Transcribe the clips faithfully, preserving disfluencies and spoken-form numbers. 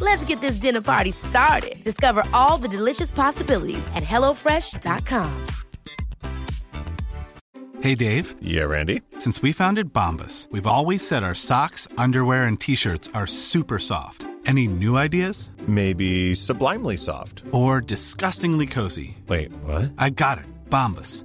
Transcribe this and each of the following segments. Let's get this dinner party started. Discover all the delicious possibilities at HelloFresh dot com. Hey, Dave. Yeah, Randy. Since we founded Bombas, we've always said our socks, underwear, and T-shirts are super soft. Any new ideas? Maybe sublimely soft. Or disgustingly cozy. Wait, what? I got it. Bombas.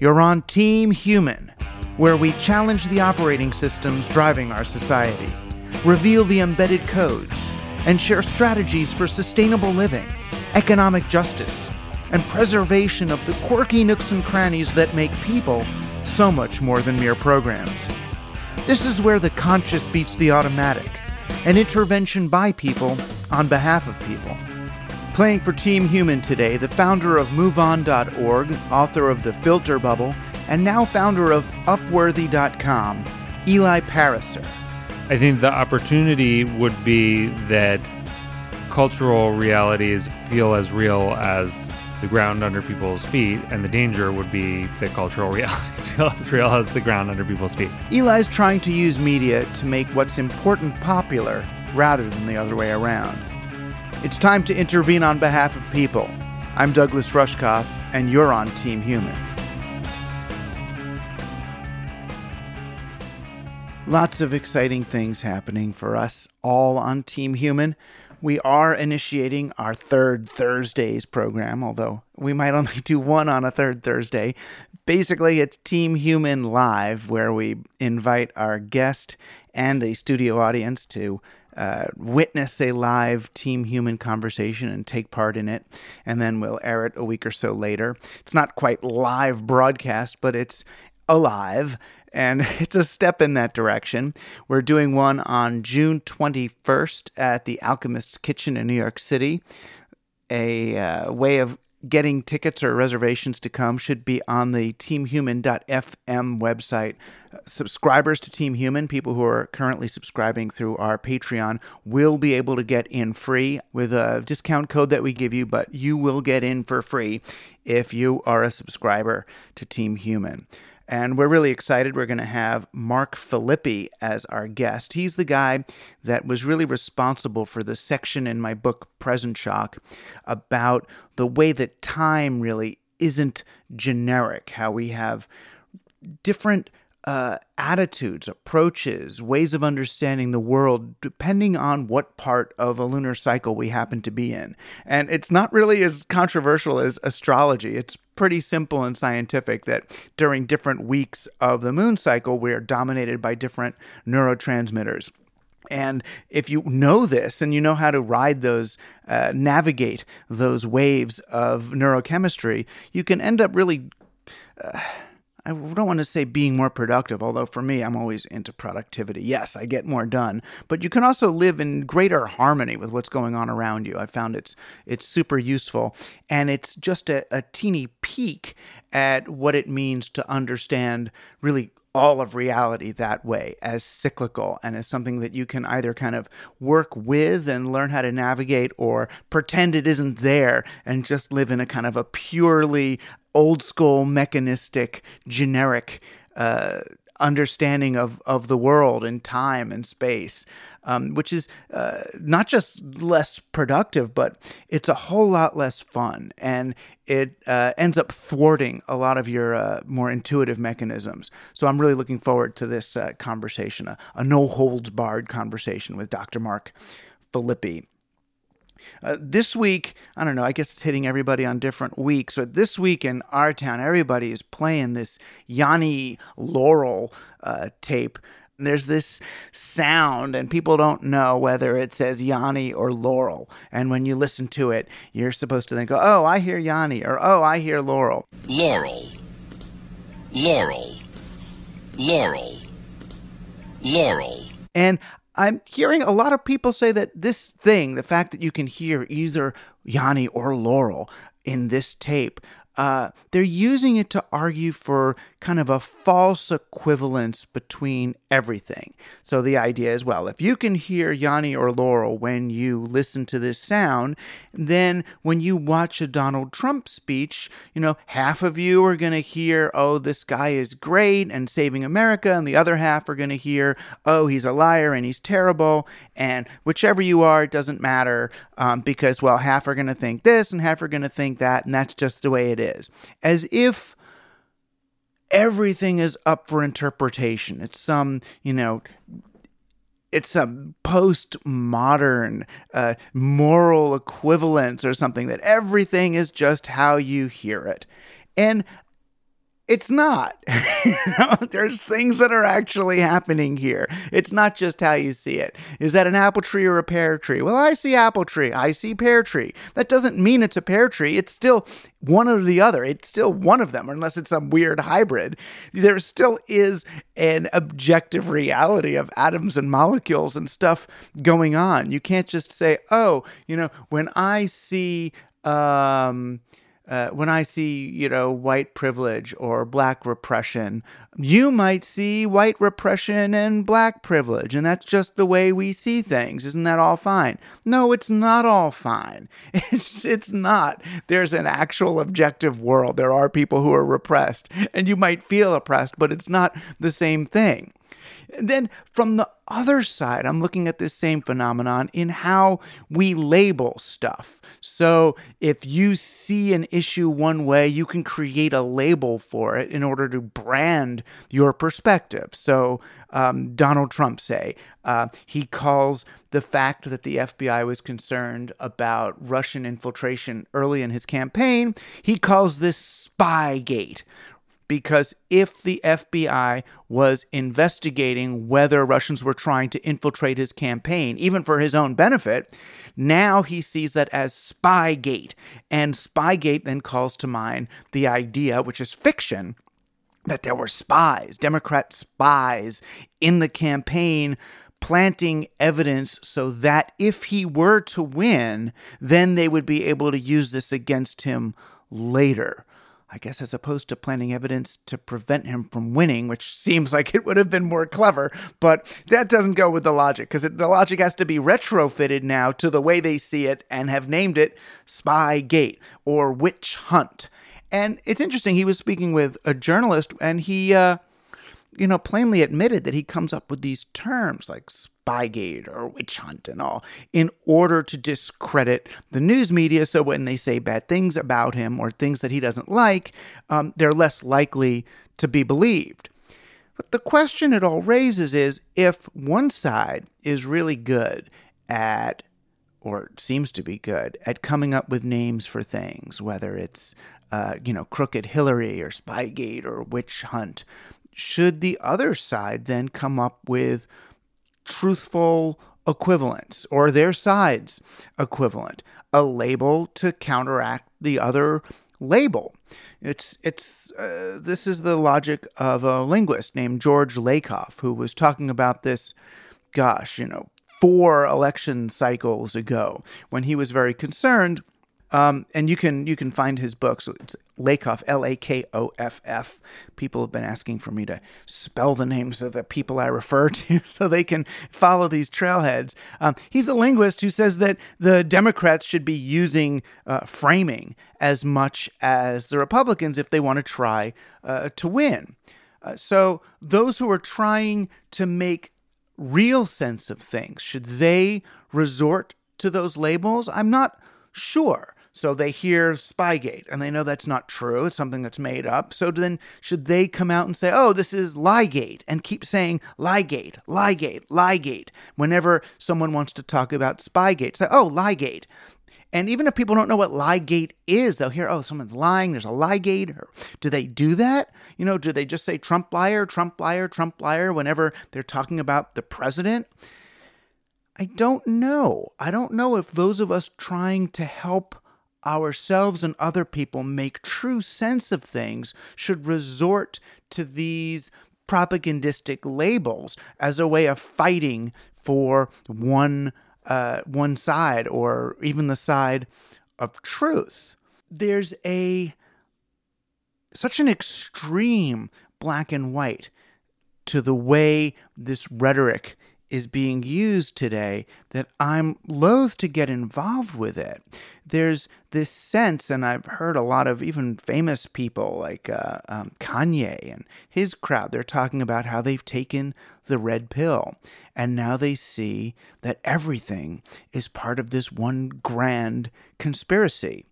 You're on Team Human, where we challenge the operating systems driving our society, reveal the embedded codes, and share strategies for sustainable living, economic justice, and preservation of the quirky nooks and crannies that make people so much more than mere programs. This is where the conscious beats the automatic, an intervention by people on behalf of people. Playing for Team Human today, the founder of move on dot org, author of The Filter Bubble, and now founder of Upworthy dot com, Eli Pariser. I think the opportunity would be that cultural realities feel as real as the ground under people's feet, and the danger would be that cultural realities feel as real as the ground under people's feet. Eli's trying to use media to make what's important popular rather than the other way around. It's time to intervene on behalf of people. I'm Douglas Rushkoff, and you're on Team Human. Lots of exciting things happening for us all on Team Human. We are initiating our Third Thursdays program, although we might only do one on a Third Thursday. Basically, it's Team Human Live, where we invite our guest and a studio audience to Uh, witness a live Team Human conversation and take part in it, and then we'll air it a week or so later. It's not quite live broadcast, but it's alive, and it's a step in that direction. We're doing one on June twenty-first at the Alchemist's Kitchen in New York City. A uh, way of getting tickets or reservations to come should be on the team human dot f m website. Subscribers to Team Human, people who are currently subscribing through our Patreon, will be able to get in free with a discount code that we give you, but you will get in for free if you are a subscriber to Team Human. And we're really excited. We're going to have Mark Filippi as our guest. He's the guy that was really responsible for the section in my book, Present Shock, about the way that time really isn't generic, how we have different uh, attitudes, approaches, ways of understanding the world, depending on what part of a lunar cycle we happen to be in. And it's not really as controversial as astrology. It's pretty simple and scientific that during different weeks of the moon cycle, we're dominated by different neurotransmitters. And if you know this and you know how to ride those, uh, navigate those waves of neurochemistry, you can end up really... Uh, I don't want to say being more productive, although for me, I'm always into productivity. Yes, I get more done, but you can also live in greater harmony with what's going on around you. I found it's it's super useful, and it's just a, a teeny peek at what it means to understand really all of reality that way, as cyclical and as something that you can either kind of work with and learn how to navigate or pretend it isn't there and just live in a kind of a purely old school, mechanistic, generic uh, understanding of, of the world and time and space, um, which is uh, not just less productive, but it's a whole lot less fun. And it uh, ends up thwarting a lot of your uh, more intuitive mechanisms. So I'm really looking forward to this uh, conversation, a, a no-holds-barred conversation with Doctor Mark Filippi. Uh, this week, I don't know, I guess it's hitting everybody on different weeks, but this week in our town, everybody is playing this Yanni Laurel uh, tape. And there's this sound, and people don't know whether it says Yanni or Laurel. And when you listen to it, you're supposed to then go, oh, I hear Yanni, or oh, I hear Laurel. Laurel. Laurel. Laurel. Laurel. And I'm hearing a lot of people say that this thing, the fact that you can hear either Yanni or Laurel in this tape, uh, they're using it to argue for kind of a false equivalence between everything. So the idea is, well, if you can hear Yanni or Laurel when you listen to this sound, then when you watch a Donald Trump speech, you know, half of you are going to hear, oh, this guy is great and saving America, and the other half are going to hear, oh, he's a liar and he's terrible, and whichever you are, it doesn't matter, um, because, well, half are going to think this and half are going to think that, and that's just the way it is. As if everything is up for interpretation. It's some, you know, it's a postmodern uh, moral equivalence or something, that everything is just how you hear it. And it's not. You know, there's things that are actually happening here. It's not just how you see it. Is that an apple tree or a pear tree? Well, I see apple tree. I see pear tree. That doesn't mean it's a pear tree. It's still one or the other. It's still one of them, unless it's some weird hybrid. There still is an objective reality of atoms and molecules and stuff going on. You can't just say, oh, you know, when I see... um Uh, when I see, you know, white privilege or black repression, you might see white repression and black privilege, and that's just the way we see things. Isn't that all fine? No, it's not all fine. It's, it's not. There's an actual objective world. There are people who are repressed, and you might feel oppressed, but it's not the same thing. And then from the other side, I'm looking at this same phenomenon in how we label stuff. So if you see an issue one way, you can create a label for it in order to brand your perspective. So um, Donald Trump, say, uh, he calls the fact that the F B I was concerned about Russian infiltration early in his campaign, he calls this Spygate. Because if the F B I was investigating whether Russians were trying to infiltrate his campaign, even for his own benefit, now he sees that as Spygate. And Spygate then calls to mind the idea, which is fiction, that there were spies, Democrat spies in the campaign, planting evidence so that if he were to win, then they would be able to use this against him later. I guess as opposed to planting evidence to prevent him from winning, which seems like it would have been more clever, but that doesn't go with the logic, because the logic has to be retrofitted now to the way they see it and have named it Spygate or Witch Hunt. And it's interesting, he was speaking with a journalist, and he, uh, you know, plainly admitted that he comes up with these terms like Spygate or witch hunt and all in order to discredit the news media. So when they say bad things about him or things that he doesn't like, um, they're less likely to be believed. But the question it all raises is, if one side is really good at, or seems to be good at, coming up with names for things, whether it's, uh, you know, Crooked Hillary or Spygate or Witch Hunt, should the other side then come up with truthful equivalents, or their side's equivalent, a label to counteract the other label? It's it's uh, this is the logic of a linguist named George Lakoff, who was talking about this, gosh, you know, four election cycles ago, when he was very concerned Um, and you can you can find his books. It's Lakoff, L A K O F F. People have been asking for me to spell the names of the people I refer to so they can follow these trailheads. Um, he's a linguist who says that the Democrats should be using uh, framing as much as the Republicans if they want to try uh, to win. Uh, so those who are trying to make real sense of things, should they resort to those labels? I'm not sure. So they hear Spygate, and they know that's not true. It's something that's made up. So then should they come out and say, oh, this is Liegate, and keep saying Liegate, Liegate, Liegate, whenever someone wants to talk about Spygate? Say, oh, Liegate. And even if people don't know what Liegate is, they'll hear, oh, someone's lying, there's a Liegate. Or do they do that? You know, do they just say Trump liar, Trump liar, Trump liar whenever they're talking about the president? I don't know. I don't know if those of us trying to help ourselves and other people make true sense of things should resort to these propagandistic labels as a way of fighting for one uh, one side or even the side of truth. There's a such an extreme black and white to the way this rhetoric is being used today that I'm loath to get involved with it. There's this sense, and I've heard a lot of even famous people like uh, um, Kanye and his crowd, they're talking about how they've taken the red pill, and now they see that everything is part of this one grand conspiracy.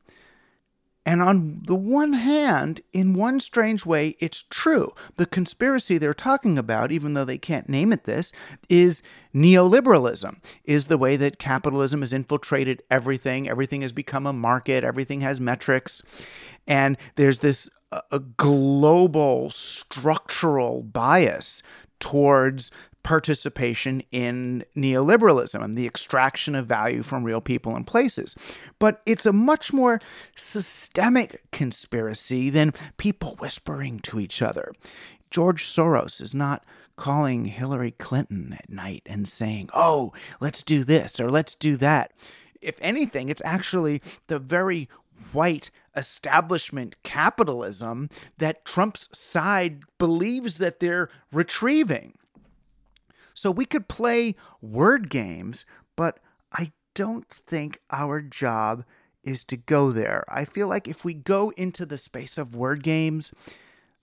And on the one hand, in one strange way, it's true. The conspiracy they're talking about, even though they can't name it this, is neoliberalism, is the way that capitalism has infiltrated everything. Everything has become a market. Everything has metrics. And there's this uh, a global structural bias towards participation in neoliberalism and the extraction of value from real people and places. But it's a much more systemic conspiracy than people whispering to each other. George Soros is not calling Hillary Clinton at night and saying, oh, let's do this or let's do that. If anything, it's actually the very white establishment capitalism that Trump's side believes that they're retrieving. So we could play word games, but I don't think our job is to go there. I feel like if we go into the space of word games,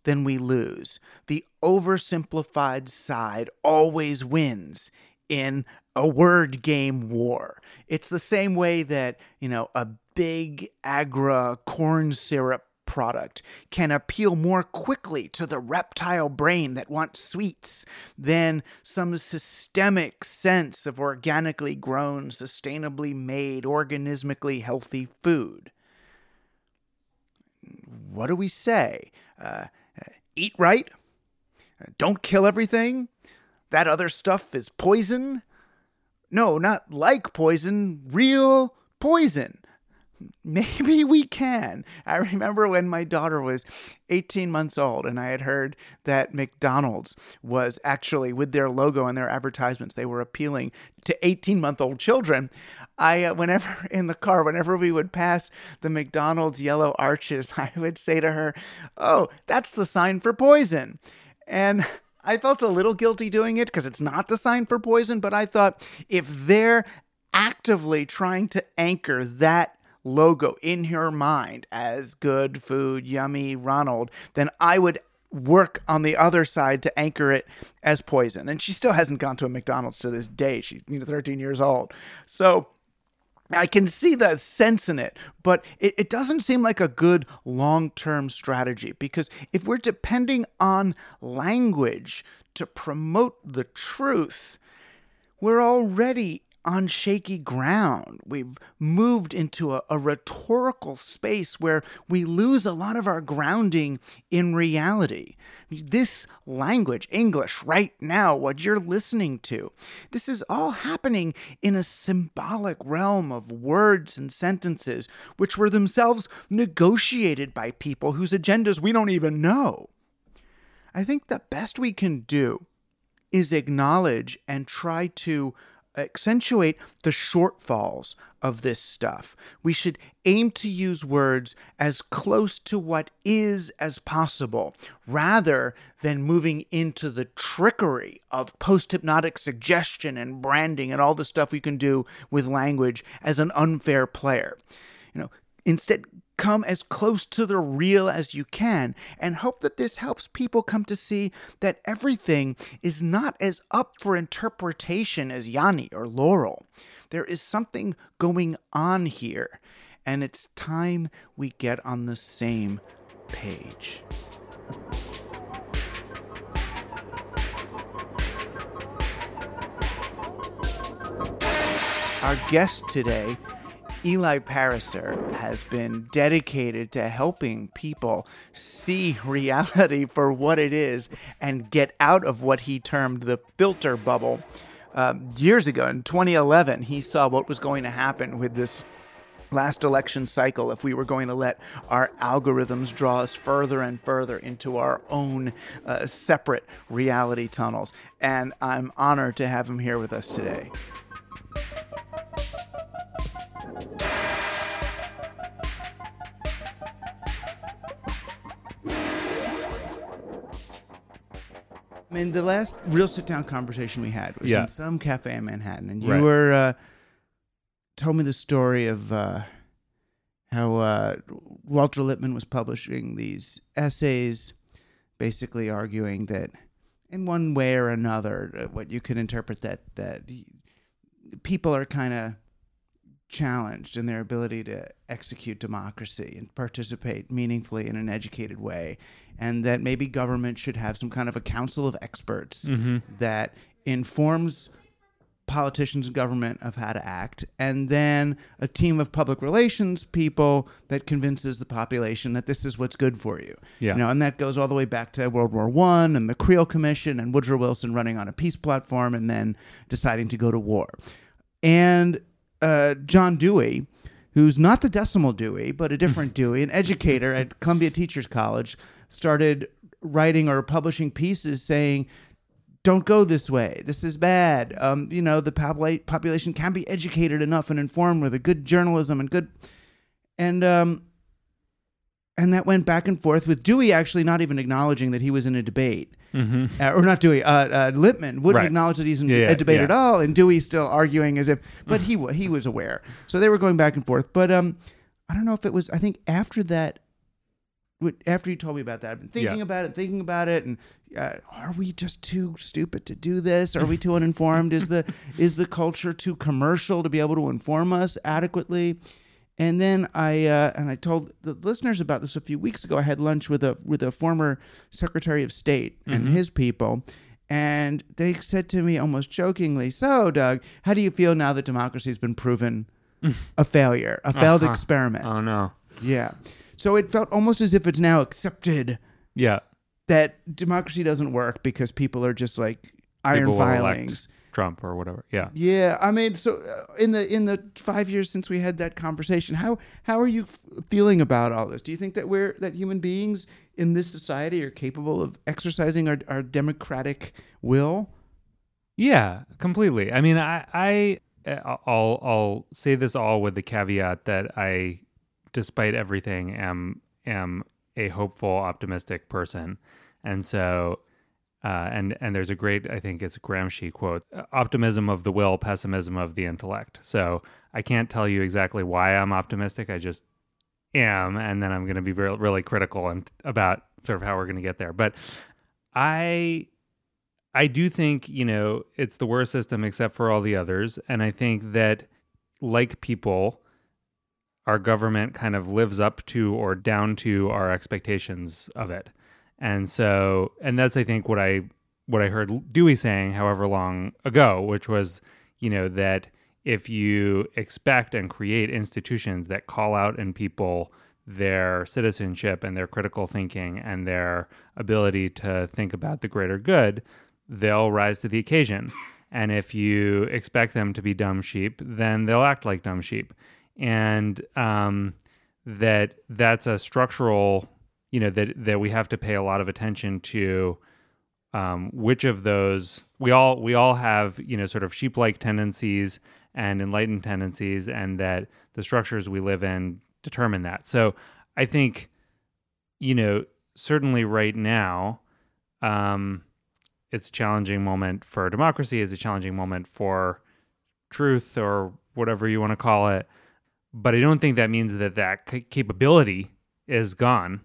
then we lose. The oversimplified side always wins in a word game war. It's the same way that, you know, a big agra corn syrup product can appeal more quickly to the reptile brain that wants sweets than some systemic sense of organically grown, sustainably made, organismically healthy food. What do we say? Uh, eat right? Don't kill everything? That other stuff is poison? No, not like poison, real poison. Maybe we can. I remember when my daughter was eighteen months old and I had heard that McDonald's was actually, with their logo and their advertisements, they were appealing to eighteen-month-old children. I, uh, whenever in the car, whenever we would pass the McDonald's yellow arches, I would say to her, oh, that's the sign for poison. And I felt a little guilty doing it because it's not the sign for poison, but I thought if they're actively trying to anchor that logo in her mind as good food, yummy Ronald, then I would work on the other side to anchor it as poison. And she still hasn't gone to a McDonald's to this day. She's you know, thirteen years old. So I can see the sense in it, but it, it doesn't seem like a good long-term strategy, because if we're depending on language to promote the truth, we're already on shaky ground. We've moved into a, a rhetorical space where we lose a lot of our grounding in reality. This language, English, right now, what you're listening to, this is all happening in a symbolic realm of words and sentences, which were themselves negotiated by people whose agendas we don't even know. I think the best we can do is acknowledge and try to accentuate the shortfalls of this stuff. We should aim to use words as close to what is as possible, rather than moving into the trickery of post-hypnotic suggestion and branding and all the stuff we can do with language as an unfair player. You know, instead, come as close to the real as you can, and hope that this helps people come to see that everything is not as up for interpretation as Yanni or Laurel. There is something going on here, and it's time we get on the same page. Our guest today, Eli Pariser, has been dedicated to helping people see reality for what it is and get out of what he termed the filter bubble. Uh, years ago, in twenty eleven, he saw what was going to happen with this last election cycle if we were going to let our algorithms draw us further and further into our own uh, separate reality tunnels. And I'm honored to have him here with us today. I mean, the last real sit-down conversation we had was yeah. in some cafe in Manhattan, and you right. were uh, told me the story of uh, how uh, Walter Lippmann was publishing these essays, basically arguing that, in one way or another, what you could interpret that that people are kind of challenged in their ability to execute democracy and participate meaningfully in an educated way, and that maybe government should have some kind of a council of experts mm-hmm. that informs politicians and government of how to act, and then a team of public relations people that convinces the population that this is what's good for you. Yeah. You know, and that goes all the way back to World War One and the Creel Commission and Woodrow Wilson running on a peace platform and then deciding to go to war. And Uh, John Dewey, who's not the decimal Dewey, but a different Dewey, an educator at Columbia Teachers College, started writing or publishing pieces saying, don't go this way. This is bad. Um, you know, the popula- population can be educated enough and informed with a good journalism and good... And, um, and that went back and forth with Dewey actually not even acknowledging that he was in a debate. Mm-hmm. Uh, or not Dewey, uh, uh, Lippmann wouldn't right. acknowledge that he's in yeah, yeah, a debate yeah. at all, and Dewey still arguing as if, but he he was aware. So they were going back and forth. But um, I don't know if it was, I think after that, after you told me about that, I've been thinking yeah. about it, thinking about it, and uh, are we just too stupid to do this? Are we too uninformed? Is the is the culture too commercial to be able to inform us adequately? And then I uh, and I told the listeners about this a few weeks ago. I had lunch with a with a former Secretary of State and mm-hmm. his people, and they said to me almost jokingly, "So, Doug, how do you feel now that democracy has been proven a failure, a failed uh-huh. experiment?" Oh no! Yeah. So it felt almost as if it's now accepted. Yeah. That democracy doesn't work because people are just like iron people filings. Trump or whatever. Yeah. Yeah. I mean, so in the in the five years since we had that conversation, how how are you f- feeling about all this? Do you think that we're that human beings in this society are capable of exercising our, our democratic will? Yeah, completely. I mean, I, I I'll I'll say this all with the caveat that I, despite everything, am am a hopeful, optimistic person, and so. Uh, and and there's a great, I think it's a Gramsci quote, optimism of the will, pessimism of the intellect. So I can't tell you exactly why I'm optimistic. I just am. And then I'm going to be very, really critical and about sort of how we're going to get there. But I I do think, you know, it's the worst system except for all the others. And I think that, like people, our government kind of lives up to or down to our expectations of it. And so, and that's, I think, what I what I heard Dewey saying however long ago, which was, you know, that if you expect and create institutions that call out in people their citizenship and their critical thinking and their ability to think about the greater good, they'll rise to the occasion. And if you expect them to be dumb sheep, then they'll act like dumb sheep. And um, that that's a structural... you know, that, that we have to pay a lot of attention to um, which of those we all we all have, you know, sort of sheep-like tendencies and enlightened tendencies, and that the structures we live in determine that. So I think, you know, certainly right now, um, it's a challenging moment for democracy. It's a challenging moment for truth, or whatever you want to call it. But I don't think that means that that c- capability is gone.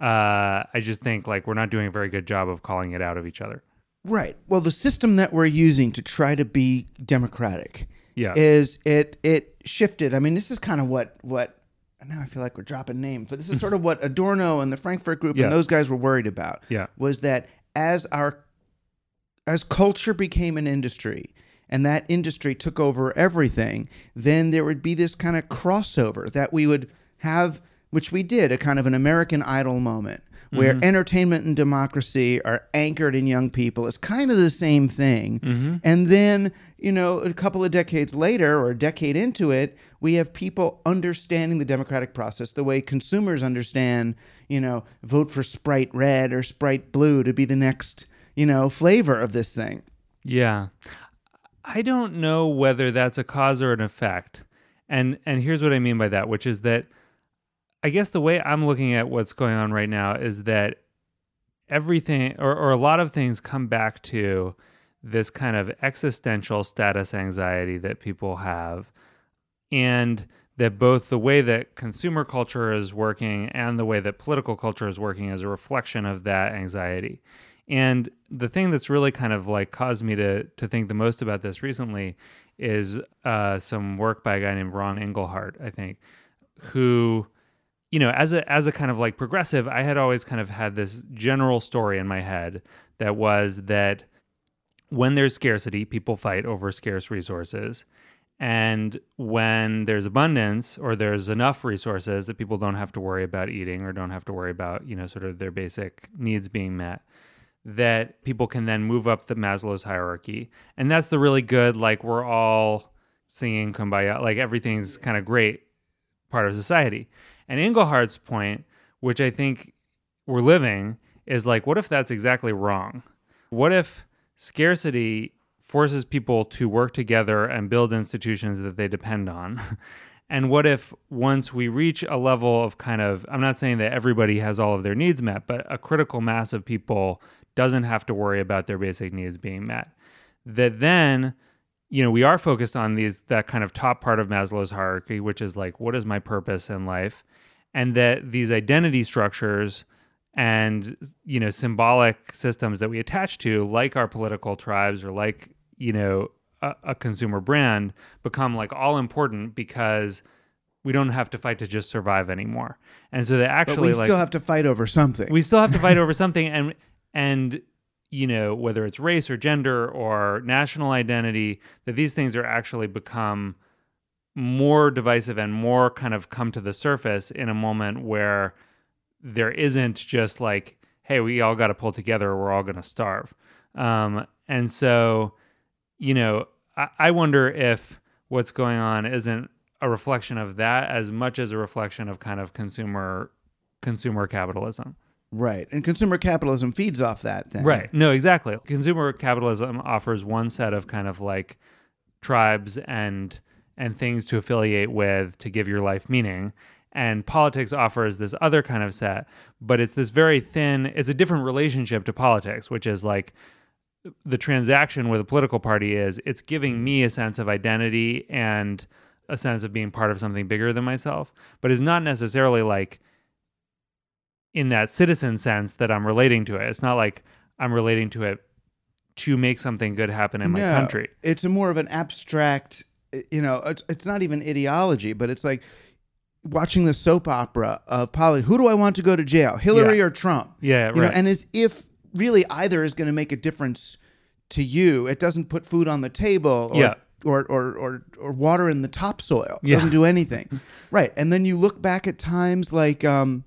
Uh, I just think, like, we're not doing a very good job of calling it out of each other. Right. Well, the system that we're using to try to be democratic yeah. is it it shifted. I mean, this is kind of what, what now I feel like we're dropping names, but this is sort of what Adorno and the Frankfurt Group yeah. and those guys were worried about. Yeah. Was that as our as culture became an industry, and that industry took over everything, then there would be this kind of crossover that we would have, which we did, a kind of an American Idol moment where mm-hmm. entertainment and democracy are anchored in young people. It's kind of the same thing. Mm-hmm. And then, you know, a couple of decades later, or a decade into it, we have people understanding the democratic process the way consumers understand, you know, vote for Sprite Red or Sprite Blue to be the next, you know, flavor of this thing. Yeah. I don't know whether that's a cause or an effect. And and here's what I mean by that, which is that I guess the way I'm looking at what's going on right now is that everything or, or a lot of things come back to this kind of existential status anxiety that people have, and that both the way that consumer culture is working and the way that political culture is working is a reflection of that anxiety. And the thing that's really kind of like caused me to to think the most about this recently is uh, some work by a guy named Ron Inglehart, I think, who, you know, as a as a kind of like progressive, I had always kind of had this general story in my head that was that when there's scarcity, people fight over scarce resources. And when there's abundance or there's enough resources that people don't have to worry about eating or don't have to worry about, you know, sort of their basic needs being met, that people can then move up the Maslow's hierarchy. And that's the really good, like, we're all singing Kumbaya, like everything's kind of great part of society. And Inglehart's point, which I think we're living, is like, what if that's exactly wrong? What if scarcity forces people to work together and build institutions that they depend on? And what if once we reach a level of kind of, I'm not saying that everybody has all of their needs met, but a critical mass of people doesn't have to worry about their basic needs being met, that then, you know, we are focused on these, that kind of top part of Maslow's hierarchy, which is like, what is my purpose in life? And that these identity structures and, you know, symbolic systems that we attach to, like our political tribes or like, you know, a consumer brand, become like all important because we don't have to fight to just survive anymore. And so they actually, but we like, still have to fight over something. We still have to fight over something, and and you know, whether it's race or gender or national identity, that these things are actually become more divisive and more kind of come to the surface in a moment where there isn't just like, hey, we all got to pull together, we're all going to starve. Um, and so. You know, I wonder if what's going on isn't a reflection of that as much as a reflection of kind of consumer consumer capitalism. Right. And consumer capitalism feeds off that then. Right. No, exactly. Consumer capitalism offers one set of kind of like tribes and and things to affiliate with to give your life meaning. And politics offers this other kind of set, but it's this very thin, it's a different relationship to politics, which is like, the transaction with a political party is it's giving me a sense of identity and a sense of being part of something bigger than myself, but it's not necessarily like in that citizen sense that I'm relating to it. It's not like I'm relating to it to make something good happen in no, my country. It's a more of an abstract, you know, it's, it's not even ideology, but it's like watching the soap opera of politics. Who do I want to go to jail? Hillary yeah. or Trump? Yeah, right. You know, and as if really either is going to make a difference to you. It doesn't put food on the table or yeah. or, or, or or water in the topsoil. It yeah. doesn't do anything. Right. And then you look back at times like, um,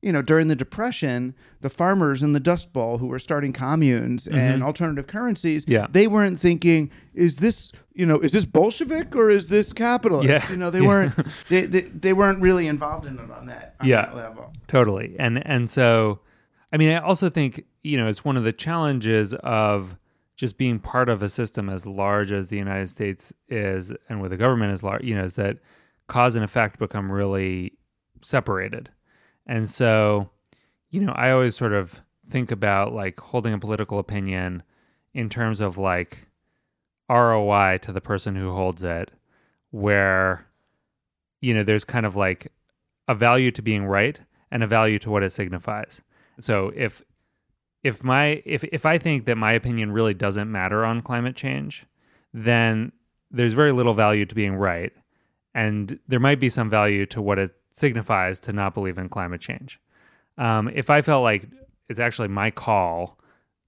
you know, during the Depression, the farmers in the Dust Bowl who were starting communes mm-hmm. and alternative currencies, yeah. they weren't thinking, is this, you know, is this Bolshevik or is this capitalist? Yeah. You know, they yeah. weren't they, they they weren't really involved in it on that, on yeah. that level. Totally. And and so I mean, I also think, you know, it's one of the challenges of just being part of a system as large as the United States is, and with a government as large, you know, is that cause and effect become really separated. And so, you know, I always sort of think about like holding a political opinion in terms of like R O I to the person who holds it, where, you know, there's kind of like a value to being right and a value to what it signifies. So if if my if, if I think that my opinion really doesn't matter on climate change, then there's very little value to being right. And there might be some value to what it signifies to not believe in climate change. Um, if I felt like it's actually my call,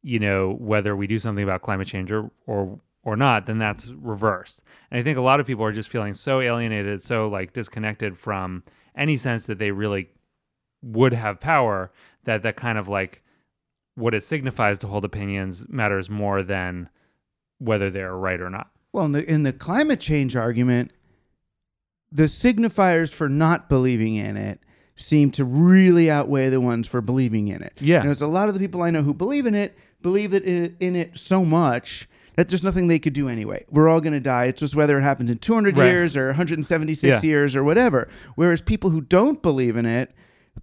you know, whether we do something about climate change or or or not, then that's reversed. And I think a lot of people are just feeling so alienated, so like disconnected from any sense that they really would have power, that that kind of like what it signifies to hold opinions matters more than whether they're right or not. Well, in the, in the climate change argument, the signifiers for not believing in it seem to really outweigh the ones for believing in it. Yeah. And there's a lot of the people I know who believe in it, believe it in, in it so much that there's nothing they could do anyway. We're all going to die. It's just whether it happens in two hundred right. years or one hundred seventy-six yeah. years or whatever. Whereas people who don't believe in it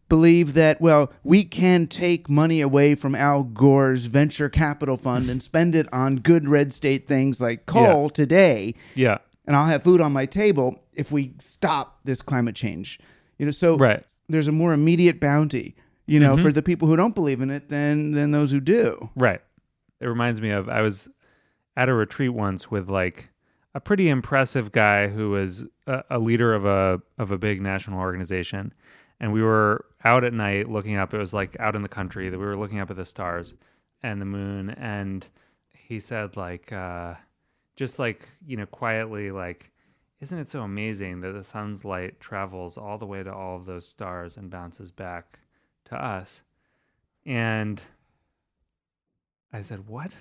believe that, well, we can take money away from Al Gore's venture capital fund and spend it on good red state things like coal yeah. today. Yeah. And I'll have food on my table if we stop this climate change. You know, so right. there's a more immediate bounty, you know, mm-hmm. for the people who don't believe in it than than those who do. Right. It reminds me of, I was at a retreat once with like a pretty impressive guy who was a, a leader of a of a big national organization. And we were out at night looking up. It was like out in the country that we were looking up at the stars and the moon. And he said like, uh, just like, you know, quietly like, isn't it so amazing that the sun's light travels all the way to all of those stars and bounces back to us? And I said, what?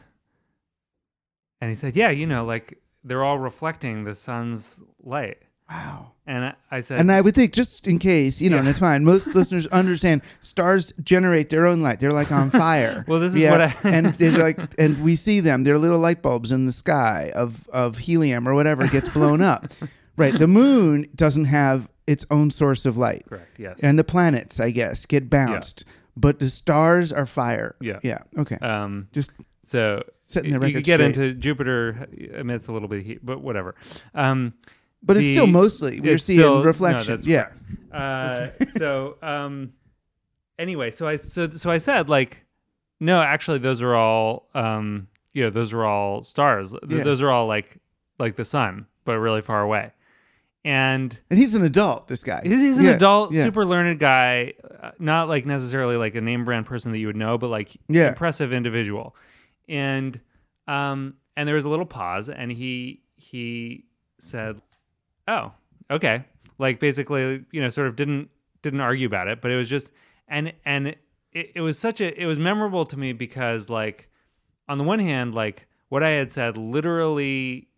And he said, yeah, you know, like they're all reflecting the sun's light. Wow. And I, I said... And I would think, just in case, you know, yeah. and it's fine, most listeners understand stars generate their own light. They're like on fire. Well, this is yeah. what I... and they're like, and we see them. They're little light bulbs in the sky of, of helium or whatever gets blown up. Right. The moon doesn't have its own source of light. Correct, yes. And the planets, I guess, get bounced. Yeah. But the stars are fire. Yeah. Yeah, okay. Um, just... So, setting the record you could get straight. Into Jupiter emits a little bit of heat, but whatever. Um... But the, it's still mostly, we're seeing still, reflection. No, yeah. Uh, okay. So um, anyway, so I so so I said like, no, actually, those are all um, you know, those are all stars. Th- yeah. Those are all like like the sun, but really far away. And and he's an adult. This guy. He's, he's an yeah. adult, yeah. super learned guy, uh, not like necessarily like a name brand person that you would know, but like yeah. impressive individual. And um and there was a little pause, and he he said. Oh, okay. Like basically, you know, sort of didn't didn't argue about it, but it was just and and it, it was such a it was memorable to me because like on the one hand, like what I had said literally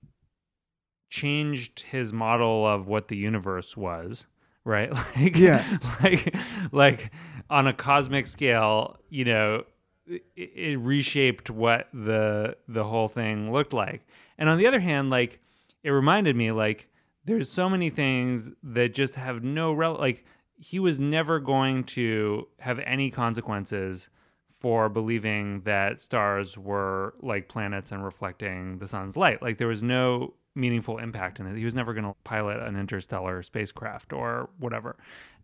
changed his model of what the universe was, right? Like yeah. like like on a cosmic scale, you know, it, it reshaped what the the whole thing looked like. And on the other hand, like it reminded me like there's so many things that just have no rel- like he was never going to have any consequences for believing that stars were like planets and reflecting the sun's light. Like there was no meaningful impact in it. He was never going to pilot an interstellar spacecraft or whatever,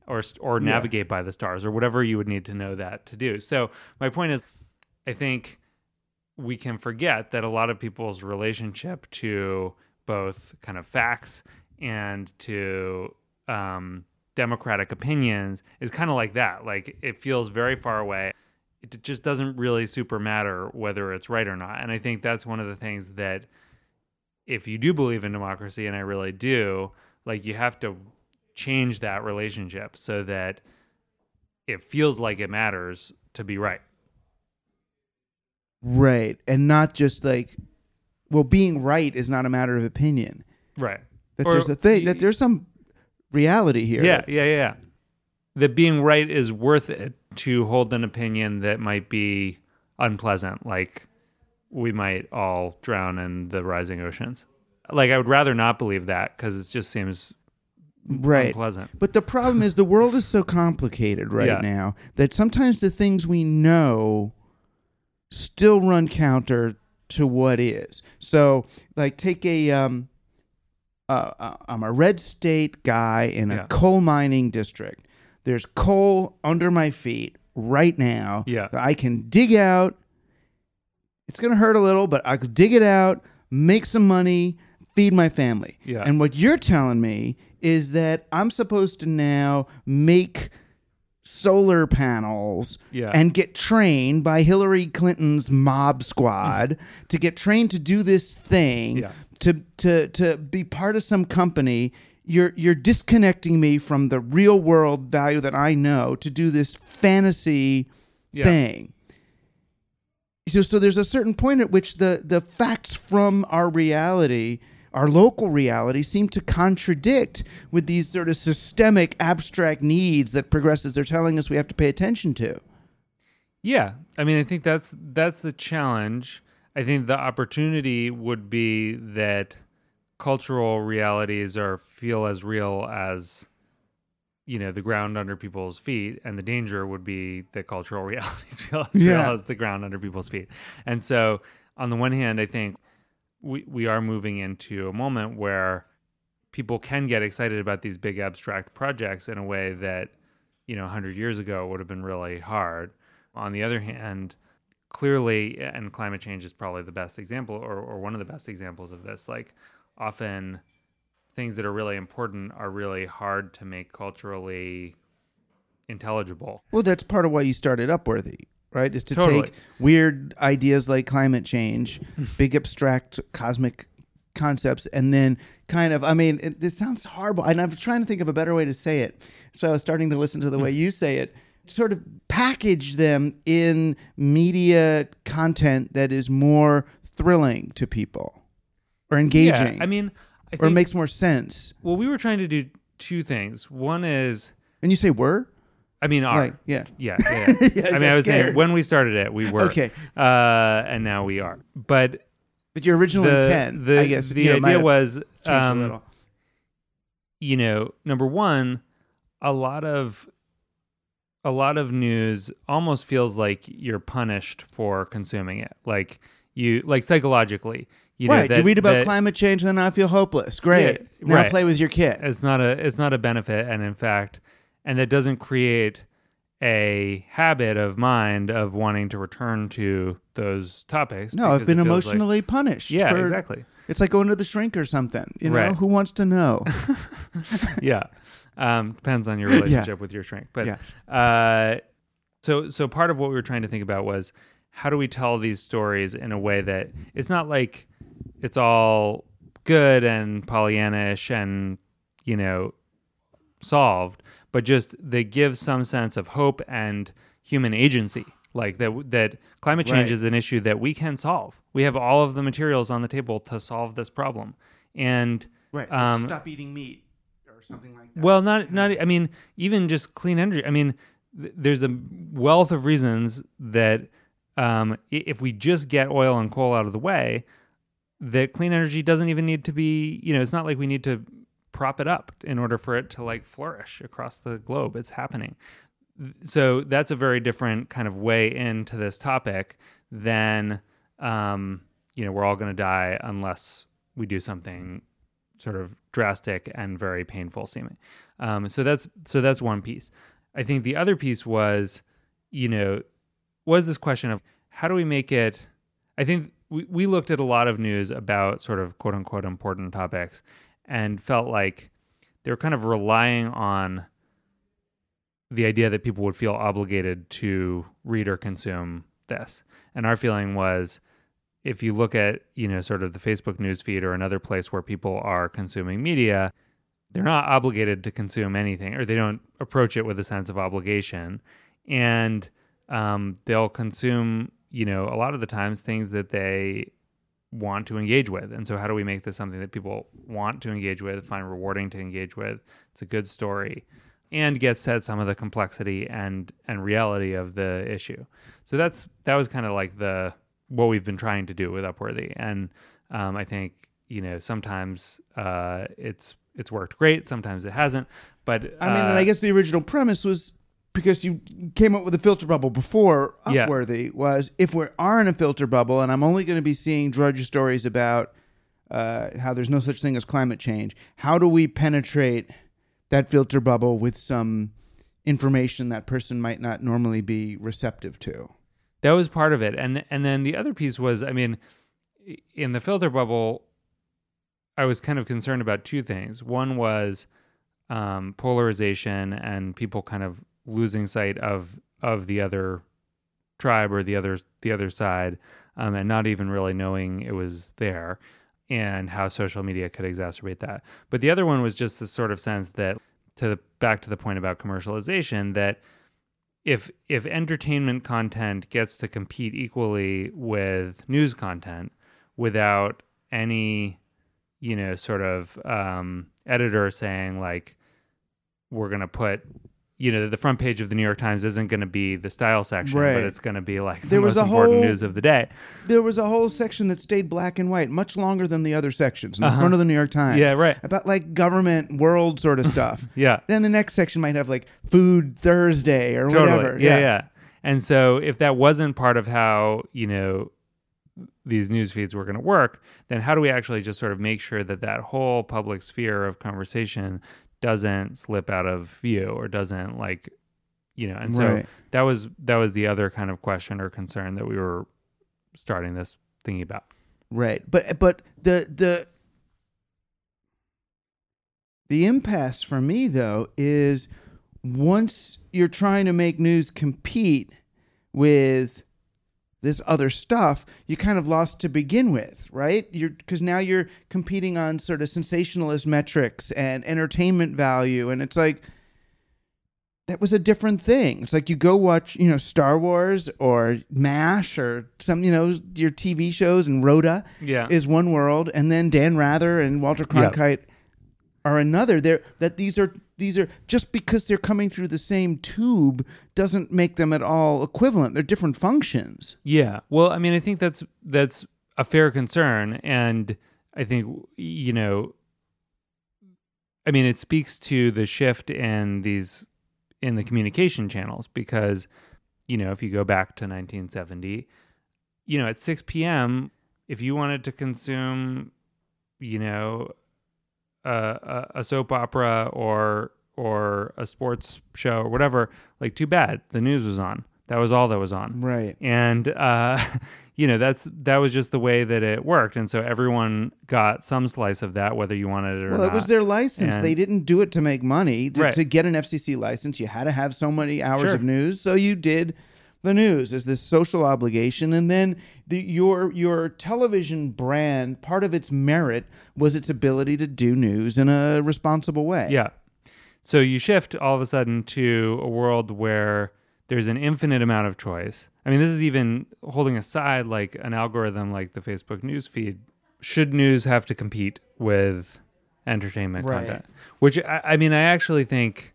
or or navigate yeah. by the stars or whatever you would need to know that to do. So my point is, I think we can forget that a lot of people's relationship to both kind of facts and to um, democratic opinions is kind of like that. Like it feels very far away. It just doesn't really super matter whether it's right or not. And I think that's one of the things that if you do believe in democracy, and I really do, like you have to change that relationship so that it feels like it matters to be right. Right. And not just like, well, being right is not a matter of opinion. Right. That or, there's a thing, that there's some reality here. Yeah, yeah, yeah. that being right is worth it to hold an opinion that might be unpleasant, like we might all drown in the rising oceans. Like, I would rather not believe that because it just seems right. unpleasant. But the problem is the world is so complicated right yeah. now that sometimes the things we know still run counter to what is. So, like, take a... Um, Uh, I'm a red state guy in a yeah. coal mining district. There's coal under my feet right now yeah. that I can dig out. It's going to hurt a little, but I could dig it out, make some money, feed my family. Yeah. And what you're telling me is that I'm supposed to now make solar panels yeah. and get trained by Hillary Clinton's mob squad mm-hmm. to get trained to do this thing. Yeah. To to to be part of some company, you're you're disconnecting me from the real world value that I know to do this fantasy yeah. thing. So so there's a certain point at which the the facts from our reality, our local reality, seem to contradict with these sort of systemic abstract needs that progressives are telling us we have to pay attention to. Yeah, I mean, I think that's that's the challenge. I think the opportunity would be that cultural realities are feel as real as, you know, the ground under people's feet, and the danger would be that cultural realities feel as yeah. real as the ground under people's feet. And so, on the one hand, I think we we are moving into a moment where people can get excited about these big abstract projects in a way that, you know, one hundred years ago would have been really hard. On the other hand, clearly, and climate change is probably the best example, or, or one of the best examples of this, like often things that are really important are really hard to make culturally intelligible. Well, that's part of why you started Upworthy, right? Is to totally. take weird ideas like climate change, big abstract cosmic concepts, and then kind of, I mean, it, this sounds horrible, and I'm trying to think of a better way to say it. So I was starting to listen to the way you say it. Sort of package them in media content that is more thrilling to people or engaging. Yeah, I mean, I or think, makes more sense. Well, we were trying to do two things. One is, and you say were? I mean, are. Like, yeah. Yeah. yeah, yeah. yeah I, I mean, I was scared. saying when we started it, we were. Okay. Uh, and now we are. But but your original the, intent, the, I guess, the you know, idea was, um, you know, number one, a lot of A lot of news almost feels like you're punished for consuming it. Like you, like psychologically, you right. know, that, you read about that, climate change and then I feel hopeless. Great. Yeah, now right. play with your kid. It's not a, it's not a benefit. And in fact, and that doesn't create a habit of mind of wanting to return to those topics. No, I've been emotionally like, punished. Yeah, for, exactly. It's like going to the shrink or something, you know, right. who wants to know? yeah. Um, depends on your relationship yeah. with your shrink. But yeah. uh, so so part of what we were trying to think about was how do we tell these stories in a way that it's not like it's all good and Pollyannish and, you know, solved, but just they give some sense of hope and human agency. Like that that climate change right. is an issue that we can solve. We have all of the materials on the table to solve this problem. And right. um, stop eating meat. Or something like that. Well, not, not, I mean, even just clean energy. I mean, th- there's a wealth of reasons that um, if we just get oil and coal out of the way, that clean energy doesn't even need to be, you know, it's not like we need to prop it up in order for it to like flourish across the globe. It's happening. So that's a very different kind of way into this topic than, um, you know, we're all going to die unless we do something sort of drastic and very painful seeming. Um, so that's so that's one piece. I think the other piece was, you know, was this question of how do we make it, I think we, we looked at a lot of news about sort of quote unquote important topics and felt like they were kind of relying on the idea that people would feel obligated to read or consume this. And our feeling was, if you look at, you know, sort of the Facebook newsfeed or another place where people are consuming media, they're not obligated to consume anything, or they don't approach it with a sense of obligation. And um, they'll consume, you know, a lot of the times things that they want to engage with. And so how do we make this something that people want to engage with, find rewarding to engage with? It's a good story. and gets at some of the complexity and and reality of the issue. So that's that was kind of like the what we've been trying to do with Upworthy. And um, I think, you know, sometimes uh, it's it's worked great, sometimes it hasn't. But uh, I mean, and I guess the original premise was because you came up with a filter bubble before Upworthy yeah. was if we are in a filter bubble and I'm only going to be seeing drudge stories about uh, how there's no such thing as climate change, how do we penetrate that filter bubble with some information that person might not normally be receptive to? That was part of it. And and then the other piece was, I mean, in the filter bubble, I was kind of concerned about two things. One was um, polarization and people kind of losing sight of of the other tribe or the other the other side um, and not even really knowing it was there, and how social media could exacerbate that. But the other one was just the sort of sense that, to the, back to the point about commercialization, that if if entertainment content gets to compete equally with news content without any, you know, sort of um, editor saying like, we're going to put, you know, the front page of the New York Times isn't going to be the style section, right. but it's going to be like the there was most a important whole, news of the day. There was a whole section that stayed black and white, much longer than the other sections in uh-huh. the front of the New York Times. Yeah, right. About like government, world sort of stuff. yeah. Then the next section might have like Food Thursday or totally. whatever. Yeah, yeah, yeah. And so if that wasn't part of how, you know, these news feeds were going to work, then how do we actually just sort of make sure that that whole public sphere of conversation doesn't slip out of view or doesn't like, you know, and so right. that was, that was the other kind of question or concern that we were starting this thinking about. Right. But, but the, the, the impasse for me though, is once you're trying to make news compete with this other stuff, you kind of lost to begin with, right? You're because now you're competing on sort of sensationalist metrics and entertainment value, and it's like that was a different thing. It's like you go watch, you know, Star Wars or MASH or some, you know, your T V shows, and Rhoda yeah. is one world, and then Dan Rather and Walter Cronkite yep. are another. They're, that these are these are just because they're coming through the same tube doesn't make them at all equivalent. They're different functions. Yeah. Well, I mean, I think that's that's a fair concern. And I think, you know, I mean, it speaks to the shift in these in the communication channels, because, you know, if you go back to nineteen seventy, you know, at six p.m., if you wanted to consume, you know, Uh, a, a soap opera or or a sports show or whatever, like, too bad, the news was on. That was all that was on. Right. And uh, you know, that's that was just the way that it worked, and so everyone got some slice of that, whether you wanted it or well, not. Well, it was their license. And they didn't do it to make money. To, right. to get an F C C license, you had to have so many hours sure. of news, so you did the news as this social obligation. And then the, your your television brand, part of its merit was its ability to do news in a responsible way. Yeah. So you shift all of a sudden to a world where there's an infinite amount of choice. I mean, this is even holding aside like an algorithm like the Facebook news feed. Should news have to compete with entertainment right. content? Which, I, I mean, I actually think...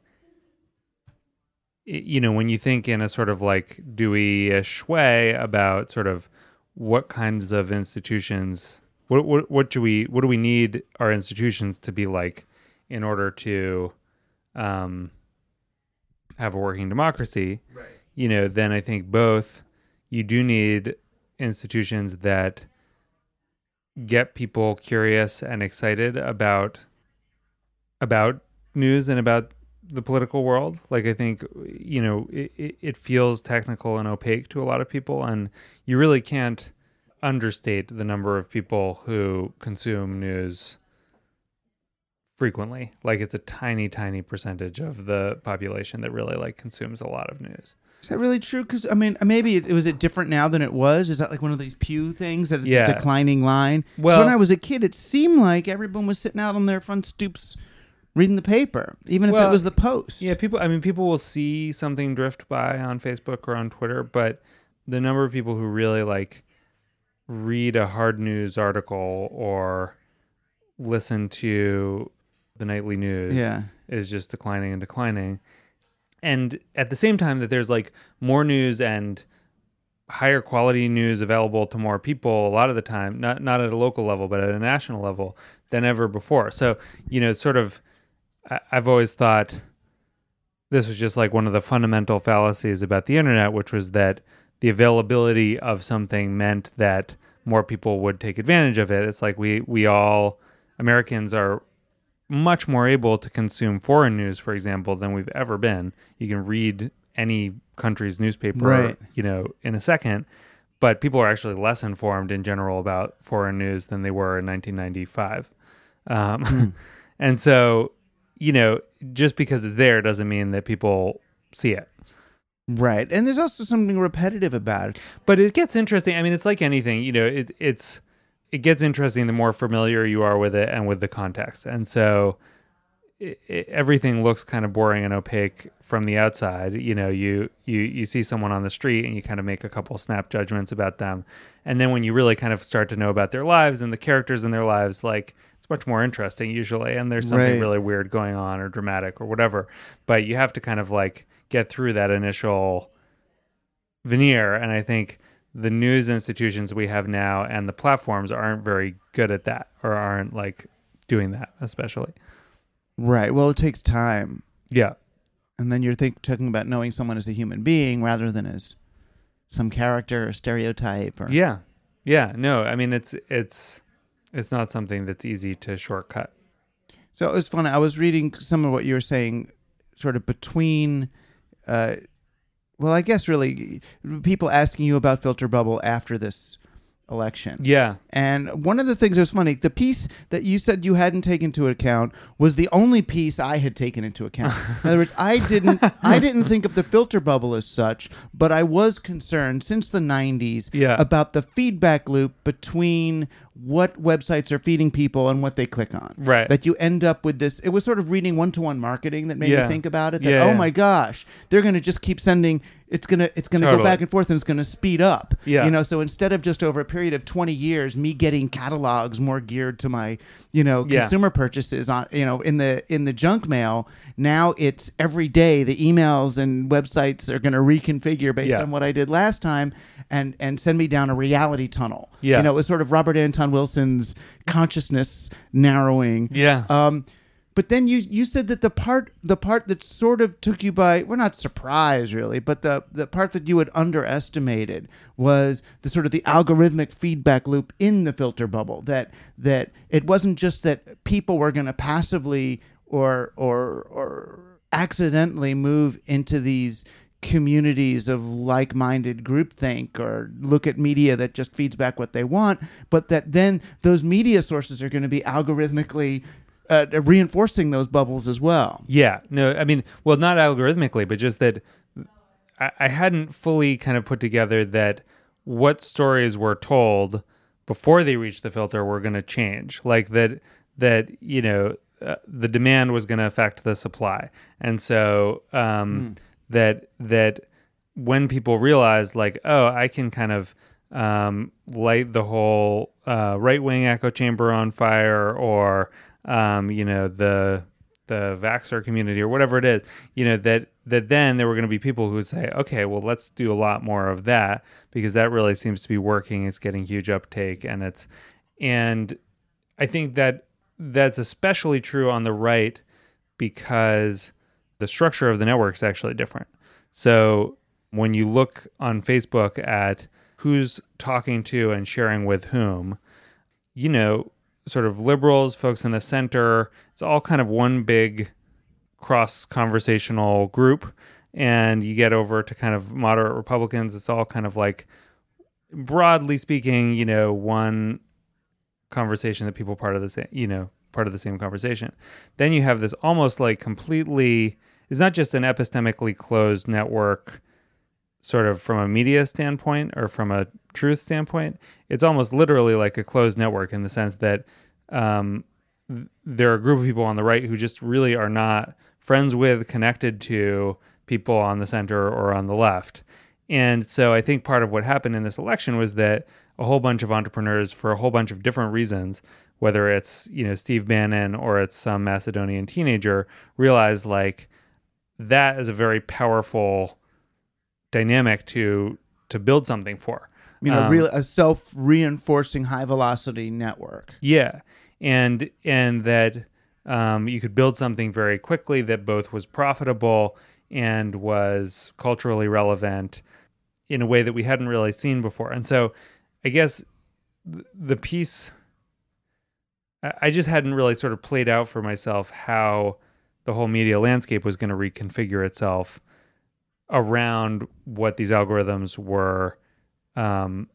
you know, when you think in a sort of like Dewey-ish way about sort of what kinds of institutions, what what what do we what do we need our institutions to be like in order to um, have a working democracy? Right. You know, then I think both you do need institutions that get people curious and excited about about news and about the political world. Like, I think, you know, it, it feels technical and opaque to a lot of people, and you really can't understate the number of people who consume news frequently. Like, it's a tiny, tiny percentage of the population that really like consumes a lot of news. Is that really true? Because, I mean, maybe it was it different now than it was? Is that like one of these Pew things that it's yeah. a declining line? Well, when I was a kid, it seemed like everyone was sitting out on their front stoops reading the paper, even if well, it was the Post. Yeah, people. I mean, people will see something drift by on Facebook or on Twitter, but the number of people who really like read a hard news article or listen to the nightly news yeah. is just declining and declining. And at the same time that there's like more news and higher quality news available to more people a lot of the time, not not at a local level, but at a national level than ever before. So, you know, sort of, I, I've always thought this was just like one of the fundamental fallacies about the internet, which was that the availability of something meant that more people would take advantage of it. It's like we we all, Americans are much more able to consume foreign news, for example, than we've ever been. You can read any country's newspaper, right. you know, in a second, but people are actually less informed in general about foreign news than they were in nineteen ninety-five. Um, mm. And so, you know, just because it's there doesn't mean that people see it. Right. And there's also something repetitive about it. But it gets interesting. I mean, it's like anything, you know, it, it's, it gets interesting the more familiar you are with it and with the context. And so it, it, everything looks kind of boring and opaque from the outside. You know, you, you, you see someone on the street and you kind of make a couple snap judgments about them. And then when you really kind of start to know about their lives and the characters in their lives, like it's much more interesting usually. And there's something right. really weird going on or dramatic or whatever, but you have to kind of like get through that initial veneer. And I think the news institutions we have now and the platforms aren't very good at that, or aren't like doing that, especially. Right. Well, it takes time. Yeah. And then you're think, talking about knowing someone as a human being rather than as some character or stereotype. Or... Yeah. Yeah. No, I mean, it's, it's, it's not something that's easy to shortcut. So it was funny. I was reading some of what you were saying sort of between... Uh, well, I guess really people asking you about Filter Bubble after this election. Yeah. And one of the things that was funny, the piece that you said you hadn't taken into account was the only piece I had taken into account. In other words, I didn't I didn't think of the filter bubble as such, but I was concerned since the nineties yeah. about the feedback loop between what websites are feeding people and what they click on. Right. That you end up with this, it was sort of reading one-to-one marketing that made yeah. me think about it. That, yeah, oh yeah. my gosh, they're going to just keep sending... It's gonna it's gonna totally. go back and forth, and it's gonna speed up. Yeah. You know, so instead of just over a period of twenty years, me getting catalogs more geared to my, you know, consumer yeah. purchases on, you know, in the in the junk mail, now it's every day the emails and websites are gonna reconfigure based yeah. on what I did last time and, and send me down a reality tunnel. Yeah. You know, it was sort of Robert Anton Wilson's consciousness narrowing. Yeah. Um But then you, you said that the part the part that sort of took you by, well, not surprise really, but the, the part that you had underestimated was the sort of the algorithmic feedback loop in the filter bubble. That that it wasn't just that people were going to passively or or or accidentally move into these communities of like-minded groupthink or look at media that just feeds back what they want, but that then those media sources are going to be algorithmically Uh, reinforcing those bubbles as well. Yeah. No, I mean, well, not algorithmically, but just that I, I hadn't fully kind of put together that what stories were told before they reached the filter were going to change. Like that, that, you know, uh, the demand was going to affect the supply. And so um, mm. that, that when people realized like, oh, I can kind of um, light the whole uh, right-wing echo chamber on fire, or Um, you know, the the vaxxer community or whatever it is, you know, that that then there were going to be people who would say, okay, well, let's do a lot more of that because that really seems to be working. It's getting huge uptake, and it's and I think that that's especially true on the right because the structure of the network is actually different. So when you look on Facebook at who's talking to and sharing with whom, you know, sort of liberals, folks in the center, it's all kind of one big cross-conversational group. And you get over to kind of moderate Republicans, it's all kind of like, broadly speaking, you know, one conversation that people part of the same, you know, part of the same conversation. Then you have this almost like completely, it's not just an epistemically closed network sort of from a media standpoint or from a truth standpoint, it's almost literally like a closed network in the sense that um, th- there are a group of people on the right who just really are not friends with, connected to people on the center or on the left. And so I think part of what happened in this election was that a whole bunch of entrepreneurs, for a whole bunch of different reasons, whether it's, you know, Steve Bannon or it's some Macedonian teenager, realized like that is a very powerful dynamic to to build something for. You know, um, real, a self-reinforcing high-velocity network. Yeah, and and that um, you could build something very quickly that both was profitable and was culturally relevant in a way that we hadn't really seen before. And so I guess the piece, I just hadn't really sort of played out for myself how the whole media landscape was going to reconfigure itself around what these algorithms were um,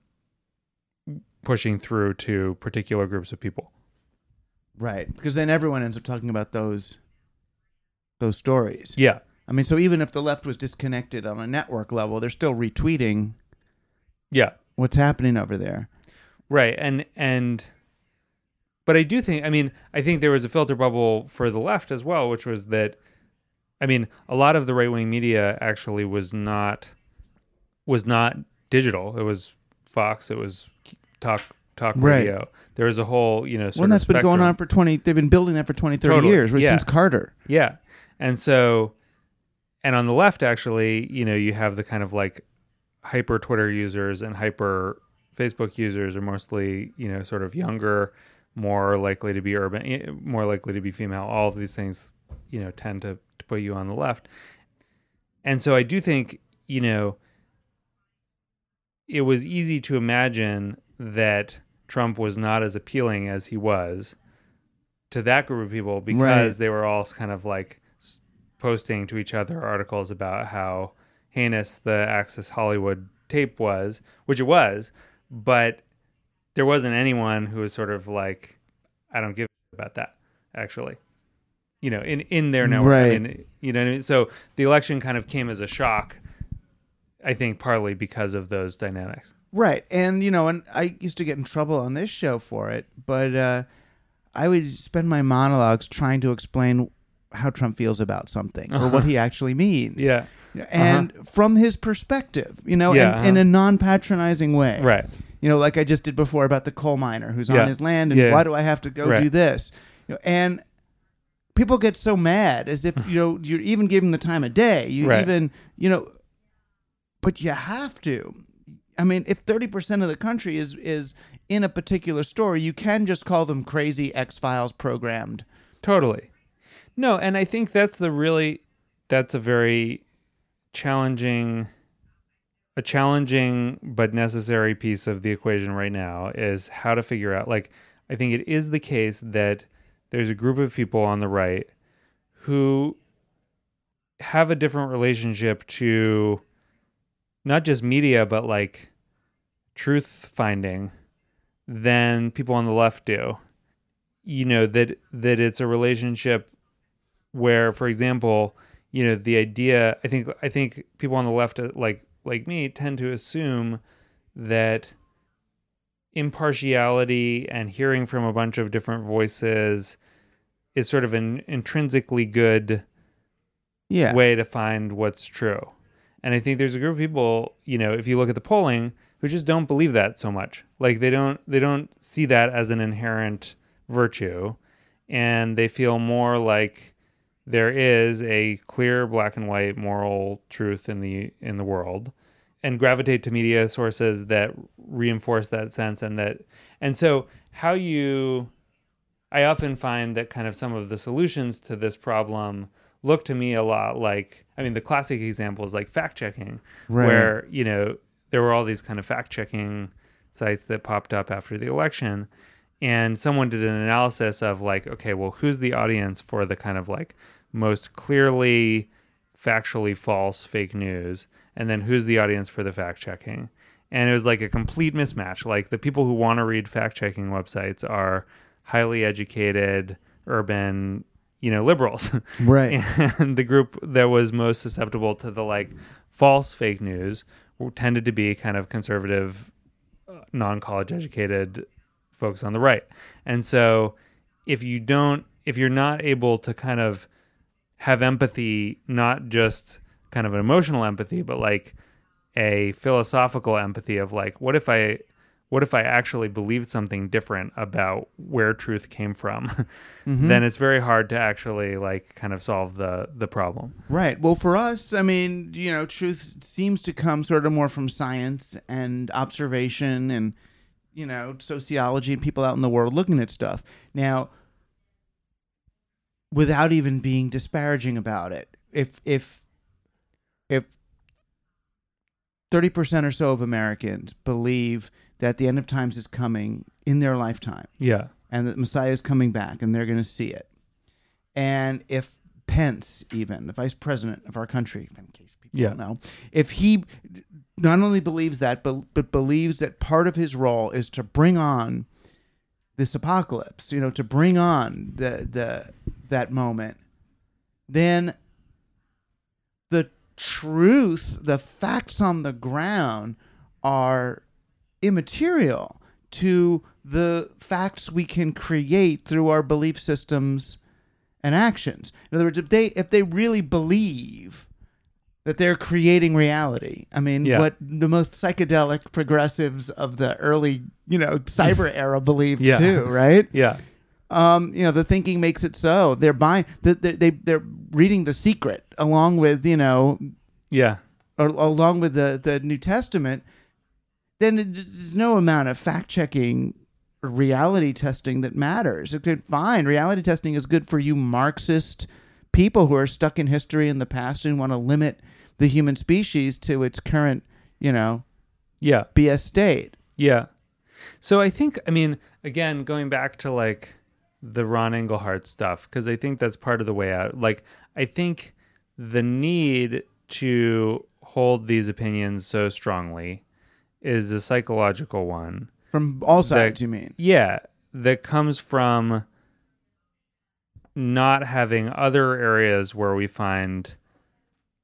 pushing through to particular groups of people. Right. Because then everyone ends up talking about those, those stories. Yeah. I mean, so even if the left was disconnected on a network level, they're still retweeting. Yeah. What's happening over there. Right. And, and, but I do think, I mean, I think there was a filter bubble for the left as well, which was that, I mean, a lot of the right-wing media actually was not, was not digital. It was Fox. It was talk, talk radio. Right. There was a whole, you know, sort well, of that's spectrum. Been going on for twenty, they've been building that for twenty, thirty totally. Years, right, yeah. Since Carter. Yeah. And so, and on the left, actually, you know, you have the kind of like hyper Twitter users and hyper Facebook users are mostly, you know, sort of younger, more likely to be urban, more likely to be female. All of these things, you know, tend to, to put you on the left. And so I do think, you know, it was easy to imagine that Trump was not as appealing as he was to that group of people because right. They were all kind of like posting to each other articles about how heinous the Access Hollywood tape was, which it was, but there wasn't anyone who was sort of like, I don't give a about that, actually. You know, in, in their network. Right. I mean, you know what I mean? So the election kind of came as a shock, I think partly because of those dynamics. Right. And, you know, and I used to get in trouble on this show for it, but uh, I would spend my monologues trying to explain how Trump feels about something uh-huh. or what he actually means. Yeah. And uh-huh. from his perspective, you know, yeah, in, uh-huh. in a non-patronizing way. Right. You know, like I just did before about the coal miner who's yeah. on his land and yeah. why do I have to go right. do this? You know, and people get so mad as if, you know, you're even giving the time of day. You right. even, you know, but you have to. I mean, if thirty percent of the country is, is in a particular story, you can just call them crazy X-Files programmed. Totally. No, and I think that's the really, that's a very challenging, a challenging but necessary piece of the equation right now is how to figure out, like, I think it is the case that there's a group of people on the right who have a different relationship to not just media, but like truth finding than people on the left do. You know, that, that it's a relationship where, for example, you know, the idea, I think, I think people on the left, like, like me, tend to assume that impartiality and hearing from a bunch of different voices is sort of an intrinsically good yeah. way to find what's true. And I think there's a group of people, you know, if you look at the polling, who just don't believe that so much. Like they don't, they don't see that as an inherent virtue, and they feel more like there is a clear black and white moral truth in the in the world, and gravitate to media sources that reinforce that sense. And that, and so how you, I often find that kind of some of the solutions to this problem look to me a lot like, I mean, the classic example is like fact checking, right. where, you know, there were all these kind of fact checking sites that popped up after the election, and someone did an analysis of like, okay, well, who's the audience for the kind of like most clearly factually false fake news, and then who's the audience for the fact checking? And it was like a complete mismatch. Like the people who want to read fact checking websites are highly educated, urban, you know, liberals. Right. And the group that was most susceptible to the like false fake news tended to be kind of conservative, non-college educated folks on the right. And so if you don't, if you're not able to kind of have empathy, not just kind of an emotional empathy, but like a philosophical empathy of like, what if I, what if I actually believed something different about where truth came from? Mm-hmm. Then it's very hard to actually like kind of solve the the problem. Right. Well, for us, I mean, you know, truth seems to come sort of more from science and observation and, you know, sociology and people out in the world looking at stuff. Now, without even being disparaging about it, if if if thirty percent or so of Americans believe that the end of times is coming in their lifetime. Yeah. And that Messiah is coming back and they're going to see it. And if Pence, even, the vice president of our country, in case people yeah. don't know, if he not only believes that, but, but believes that part of his role is to bring on this apocalypse, you know, to bring on the the that moment, then the truth, the facts on the ground are immaterial to the facts we can create through our belief systems and actions. In other words, if they if they really believe that they're creating reality, I mean, yeah. what the most psychedelic progressives of the early, you know, cyber era believed yeah. too, right? Yeah. Um, you know, the thinking makes it so. They're buying. They, they they're reading The Secret along with you know. Yeah. Or, along with the the New Testament. Then there's no amount of fact-checking or reality testing that matters. Okay, fine, reality testing is good for you Marxist people who are stuck in history in the past and want to limit the human species to its current, you know, yeah. B S state. Yeah. So I think, I mean, again, going back to, like, the Ron Inglehart stuff, because I think that's part of the way out. Like, I think the need to hold these opinions so strongly is a psychological one. From all sides, that, you mean? Yeah, that comes from not having other areas where we find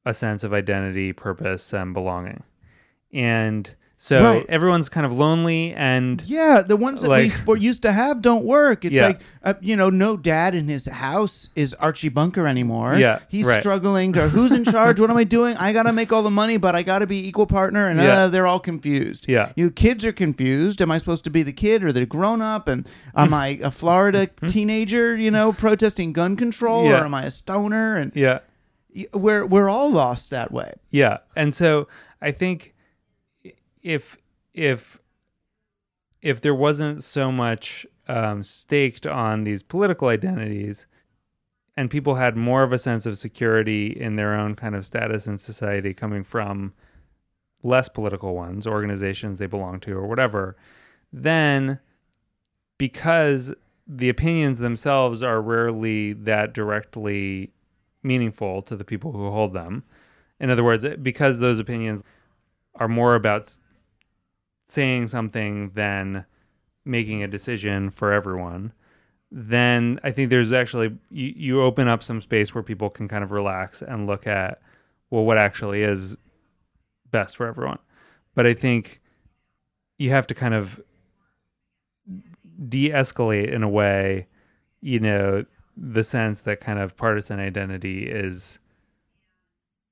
a sense of identity, purpose, and belonging. And so right. everyone's kind of lonely and... Yeah, the ones that like, we used to have don't work. It's yeah. like, uh, you know, no dad in his house is Archie Bunker anymore. Yeah, He's right. struggling to, who's in charge? What am I doing? I got to make all the money, but I got to be equal partner. And yeah. uh, they're all confused. Yeah. You know, kids are confused. Am I supposed to be the kid or the grown-up? And am I a Florida teenager, you know, protesting gun control? Yeah. Or am I a stoner? And yeah. We're, we're all lost that way. Yeah. And so I think... If if if there wasn't so much um, staked on these political identities, and people had more of a sense of security in their own kind of status in society coming from less political ones, organizations they belong to or whatever, then because the opinions themselves are rarely that directly meaningful to the people who hold them. In other words, because those opinions are more about saying something than making a decision for everyone, then I think there's actually, you, you open up some space where people can kind of relax and look at, well, what actually is best for everyone. But I think you have to kind of de-escalate in a way, you know, the sense that kind of partisan identity is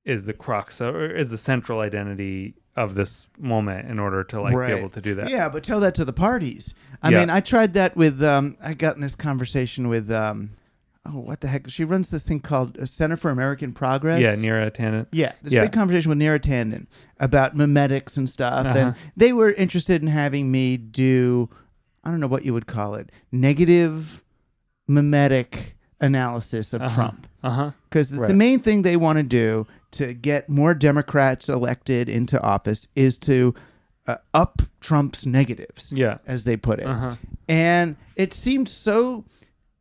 is the crux or is the central identity of this moment in order to like right. be able to do that. Yeah, but tell that to the parties. I yeah. mean, I tried that with, um, I got in this conversation with, um, oh, what the heck? She runs this thing called a Center for American Progress. Yeah, Neera Tandon. Yeah, this yeah. big conversation with Neera Tandon about memetics and stuff. Uh-huh. And they were interested in having me do, I don't know what you would call it, negative memetic analysis of uh-huh. Trump. Uh-huh. Because right. the main thing they want to do to get more Democrats elected into office is to uh, up Trump's negatives, yeah. as they put it. Uh-huh. And it seemed so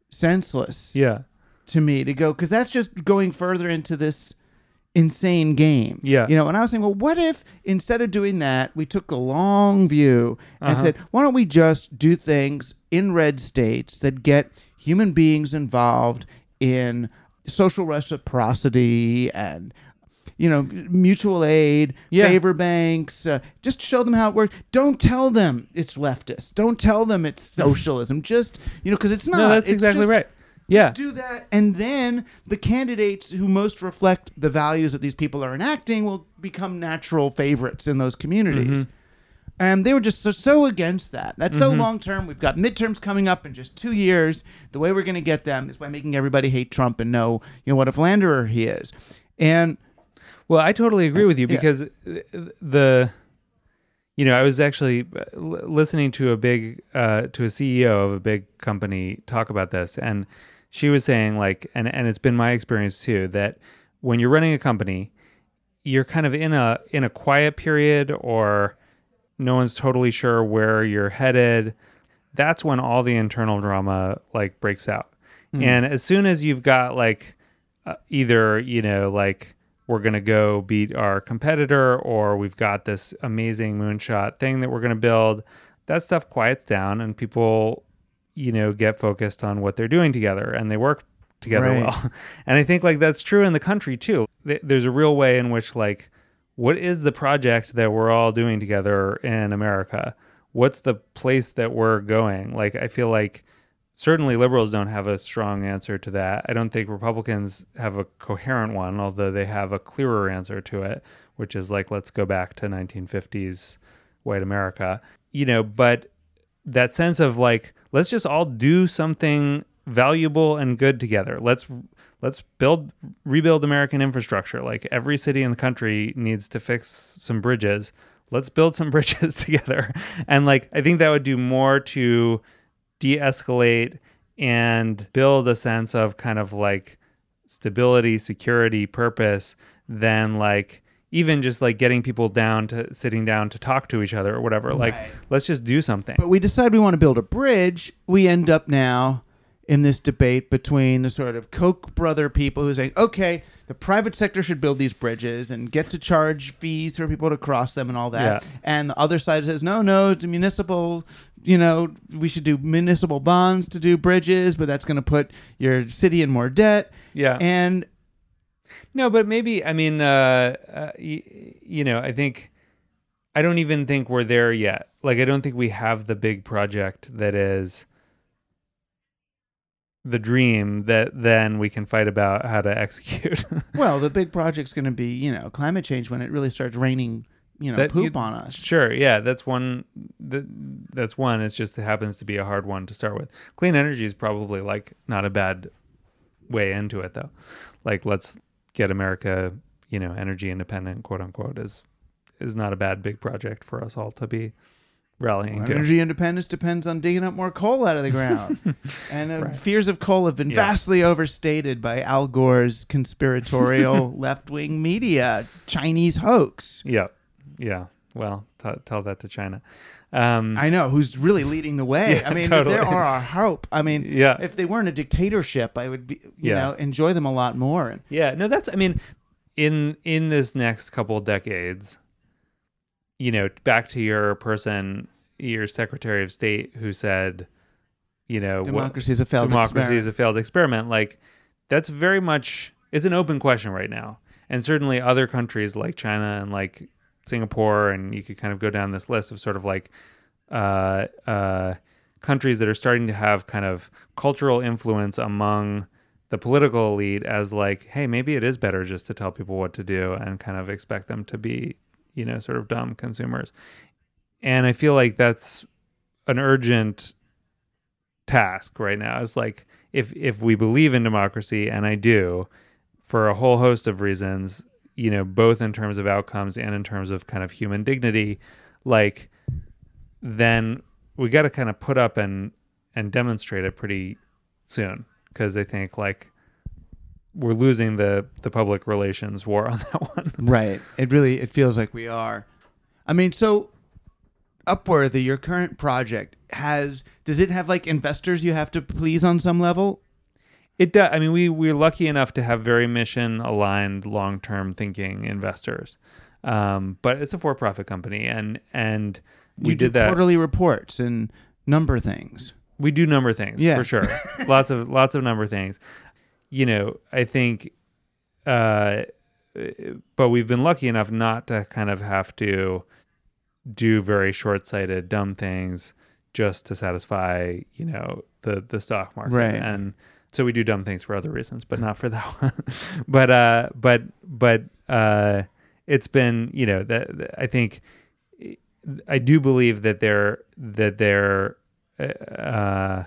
senseless yeah. to me to go, because that's just going further into this insane game. Yeah. You know, and I was saying, well, what if instead of doing that, we took the long view and uh-huh. said, why don't we just do things in red states that get human beings involved in social reciprocity and, you know, mutual aid, yeah. favor banks. Uh, just show them how it works. Don't tell them it's leftist. Don't tell them it's socialism. Just, you know, because it's not. No, that's it's exactly just, right. Yeah. Just do that, and then the candidates who most reflect the values that these people are enacting will become natural favorites in those communities. Mm-hmm. And they were just so, so against that. That's mm-hmm. so long-term. We've got midterms coming up in just two years. The way we're going to get them is by making everybody hate Trump and know, you know, what a philanderer he is. And well, I totally agree with you because yeah. the, you know, I was actually listening to a big, uh, to a C E O of a big company talk about this. And she was saying like, and, and it's been my experience too, that when you're running a company, you're kind of in a in a quiet period or... no one's totally sure where you're headed. That's when all the internal drama like breaks out. Mm-hmm. And as soon as you've got like uh, either, you know, like we're going to go beat our competitor or we've got this amazing moonshot thing that we're going to build, that stuff quiets down and people, you know, get focused on what they're doing together and they work together right. well. And I think like that's true in the country too. There's a real way in which like, what is the project that we're all doing together in America? What's the place that we're going? Like, I feel like certainly liberals don't have a strong answer to that. I don't think Republicans have a coherent one, although they have a clearer answer to it, which is like, let's go back to nineteen fifties white America, you know, but that sense of like, let's just all do something valuable and good together. Let's Let's build, rebuild American infrastructure. Like every city in the country needs to fix some bridges. Let's build some bridges together. And like, I think that would do more to de-escalate and build a sense of kind of like stability, security, purpose than like even just like getting people down to sitting down to talk to each other or whatever. Right. Like, let's just do something. But we decide we want to build a bridge. We end up now in this debate between the sort of Koch brother people who say, okay, the private sector should build these bridges and get to charge fees for people to cross them and all that. Yeah. And the other side says, no, no, it's municipal, you know, we should do municipal bonds to do bridges, but that's going to put your city in more debt. Yeah. And no, but maybe, I mean, uh, uh, y- you know, I think, I don't even think we're there yet. Like, I don't think we have the big project that is the dream that then we can fight about how to execute. Well, the big project's going to be, you know, climate change when it really starts raining, you know, that, poop you, on us. Sure, yeah, that's one. That, that's one. It's just it happens to be a hard one to start with. Clean energy is probably like not a bad way into it, though. Like, let's get America, you know, energy independent, quote unquote, is is not a bad big project for us all to be rallying well, to. Energy independence depends on digging up more coal out of the ground. And uh, right. fears of coal have been yeah. vastly overstated by Al Gore's conspiratorial left-wing media Chinese hoax. Yeah. Yeah. Well, t- tell that to China. Um, I know, who's really leading the way. Yeah, I mean, totally. There are our hope. I mean, yeah. if they weren't a dictatorship, I would be, you yeah. know, enjoy them a lot more. Yeah. No, that's, I mean, in in this next couple decades, you know, back to your person, your Secretary of State who said, you know, democracy is a failed democracy experiment. is a failed experiment. Like, that's very much, it's an open question right now. And certainly other countries like China and like Singapore, and you could kind of go down this list of sort of like uh, uh, countries that are starting to have kind of cultural influence among the political elite as like, hey, maybe it is better just to tell people what to do and kind of expect them to be, you know, sort of dumb consumers. And I feel like that's an urgent task right now. It's like, if if we believe in democracy, and I do, for a whole host of reasons, you know, both in terms of outcomes and in terms of kind of human dignity, like, then we got to kind of put up and, and demonstrate it pretty soon. Because I think, like, we're losing the, the public relations war on that one. Right. It really, it feels like we are. I mean, so Upworthy, your current project, has, does it have like investors you have to please on some level? It does. I mean, we, we're lucky enough to have very mission aligned, long-term thinking investors. Um, but it's a for-profit company and, and we you did that quarterly reports and number things. We do number things yeah. for sure. lots of, lots of number things. You know, I think, uh, but we've been lucky enough not to kind of have to do very short-sighted, dumb things just to satisfy, you know, the, the stock market. Right. And So we do dumb things for other reasons, but not for that one. but uh, but but uh, it's been, you know, that, that I think I do believe that there that there uh,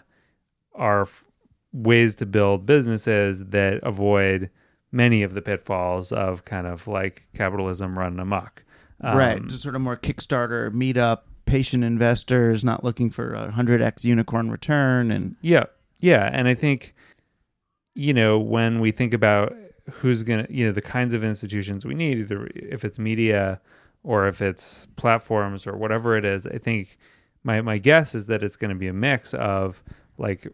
are f- ways to build businesses that avoid many of the pitfalls of kind of like capitalism running amok. Um, right, just sort of more Kickstarter, meetup, patient investors not looking for a one hundred x unicorn return. and Yeah, yeah. And I think, you know, when we think about who's going to, you know, the kinds of institutions we need, either if it's media or if it's platforms or whatever it is, I think my, my guess is that it's going to be a mix of like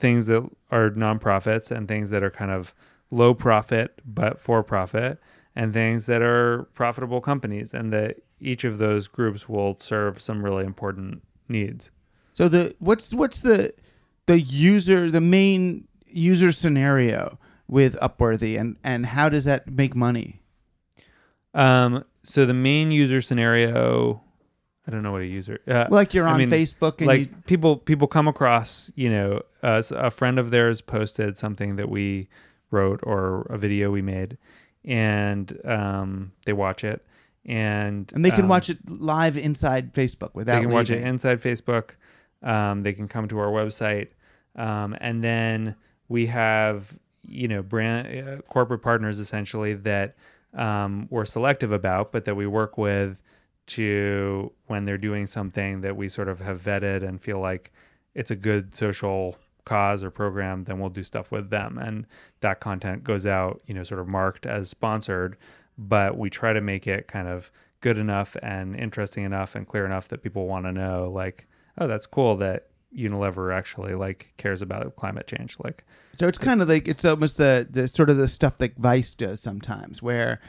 things that are nonprofits and things that are kind of low profit but for profit, and things that are profitable companies, and that each of those groups will serve some really important needs. So the what's what's the the user the main user scenario with Upworthy, and, and how does that make money? Um, so the main user scenario, I don't know what a user uh, like you're on I mean, Facebook and like you... people people come across, you know, uh, a friend of theirs posted something that we wrote or a video we made, and um, they watch it, and and they can um, watch it live inside Facebook without. They can leaving. watch it inside Facebook. Um, they can come to our website, um, and then we have you know brand uh, corporate partners essentially that um, we're selective about, but that we work with to when they're doing something that we sort of have vetted and feel like it's a good social cause or program, then we'll do stuff with them, and that content goes out, you know, sort of marked as sponsored, but we try to make it kind of good enough and interesting enough and clear enough that people want to know, like, oh, that's cool that Unilever actually like cares about climate change. Like, so it's, it's kind of like it's almost the the sort of the stuff that Vice does sometimes, where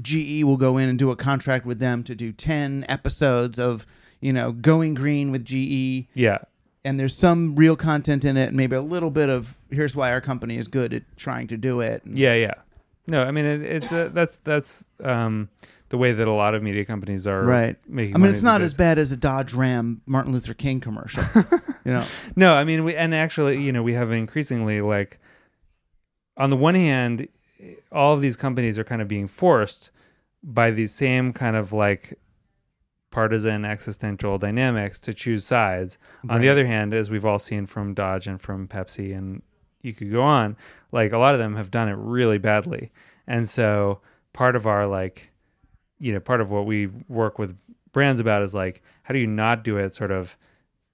G E will go in and do a contract with them to do ten episodes of you know going green with G E. Yeah. And there's some real content in it, and maybe a little bit of here's why our company is good at trying to do it. And yeah, yeah. No, I mean it, it's uh, that's that's um, the way that a lot of media companies are right. making. I mean, money it's not as bad as a Dodge Ram Martin Luther King commercial. you know. No, I mean, we, and actually, you know, we have increasingly like, on the one hand, all of these companies are kind of being forced by these same kind of like partisan existential dynamics to choose sides. Right. On the other hand, as we've all seen from Dodge and from Pepsi, and you could go on, like a lot of them have done it really badly. And so part of our like, you know, part of what we work with brands about is like, how do you not do it sort of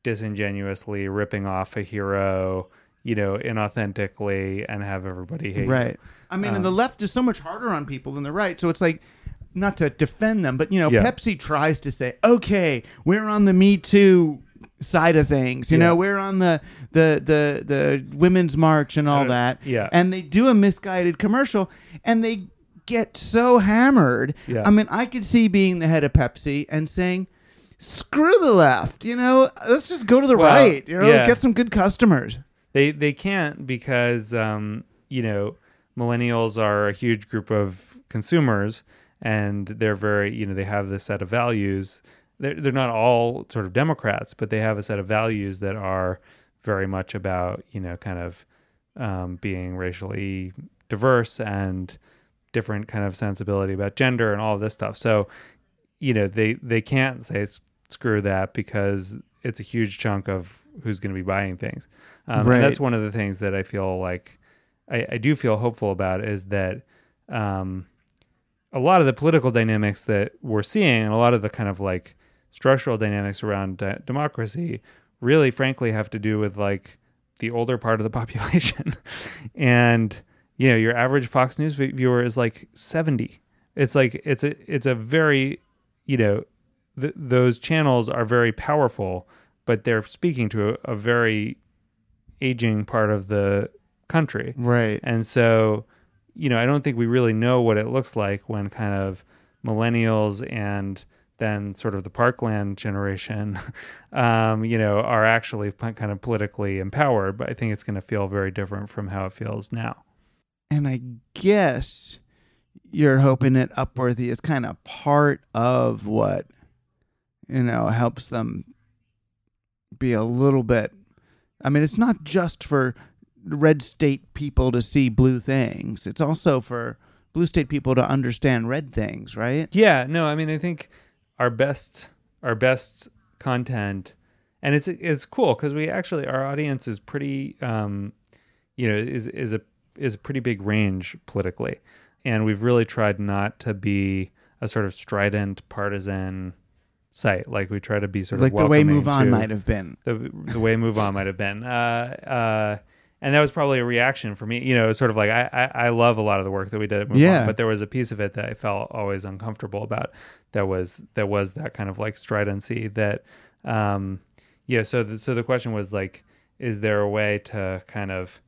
disingenuously ripping off a hero, you know, inauthentically, and have everybody hate right. you. I mean, um, and the left is so much harder on people than the right. So it's like, not to defend them, but, you know, yeah. Pepsi tries to say, okay, we're on the Me Too side of things. You yeah. know, we're on the, the the the Women's March and all that. Yeah. And they do a misguided commercial, and they get so hammered. Yeah. I mean, I could see being the head of Pepsi and saying, screw the left, you know, let's just go to the well, right, you know, yeah. get some good customers. They, they can't because, um, you know, millennials are a huge group of consumers, and they're very, you know, they have this set of values. They're, they're not all sort of Democrats, but they have a set of values that are very much about, you know, kind of um, being racially diverse and different kind of sensibility about gender and all of this stuff. So, you know, they, they can't say screw that because it's a huge chunk of who's going to be buying things. Um, right. And that's one of the things that I feel like I, I do feel hopeful about is that... Um, a lot of the political dynamics that we're seeing and a lot of the kind of like structural dynamics around de- democracy really frankly have to do with like the older part of the population. And, you know, your average Fox News viewer is like seventy. It's like, it's a, it's a very, you know, th- those channels are very powerful, but they're speaking to a, a very aging part of the country. Right. And so, you know, I don't think we really know what it looks like when kind of millennials and then sort of the Parkland generation, um, you know, are actually kind of politically empowered. But I think it's going to feel very different from how it feels now. And I guess you're hoping that Upworthy is kind of part of what, you know, helps them be a little bit. I mean, it's not just for red state people to see blue things. It's also for blue state people to understand red things, right? Yeah, no, I mean, I think our best our best content, and it's it's cool because we actually, our audience is pretty, um, you know, is is a is a pretty big range politically, and we've really tried not to be a sort of strident partisan site. Like we try to be sort like of like the way MoveOn might have been. The, the way MoveOn might have been. Uh, uh, and that was probably a reaction for me. You know, it was sort of like I, I I love a lot of the work that we did at MoveOn, yeah. but there was a piece of it that I felt always uncomfortable about. That was that was that kind of like stridency that, um, yeah. So the, so the question was like, is there a way to kind of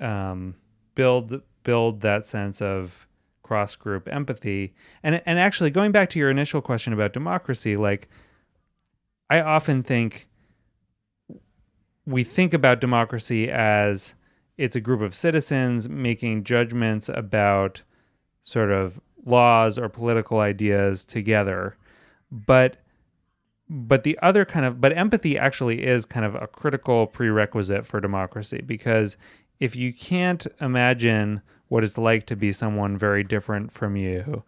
um, build build that sense of cross-group empathy? And and actually going back to your initial question about democracy, like I often think we think about democracy as it's a group of citizens making judgments about sort of laws or political ideas together. But but the other kind of but empathy actually is kind of a critical prerequisite for democracy, because if you can't imagine what it's like to be someone very different from you,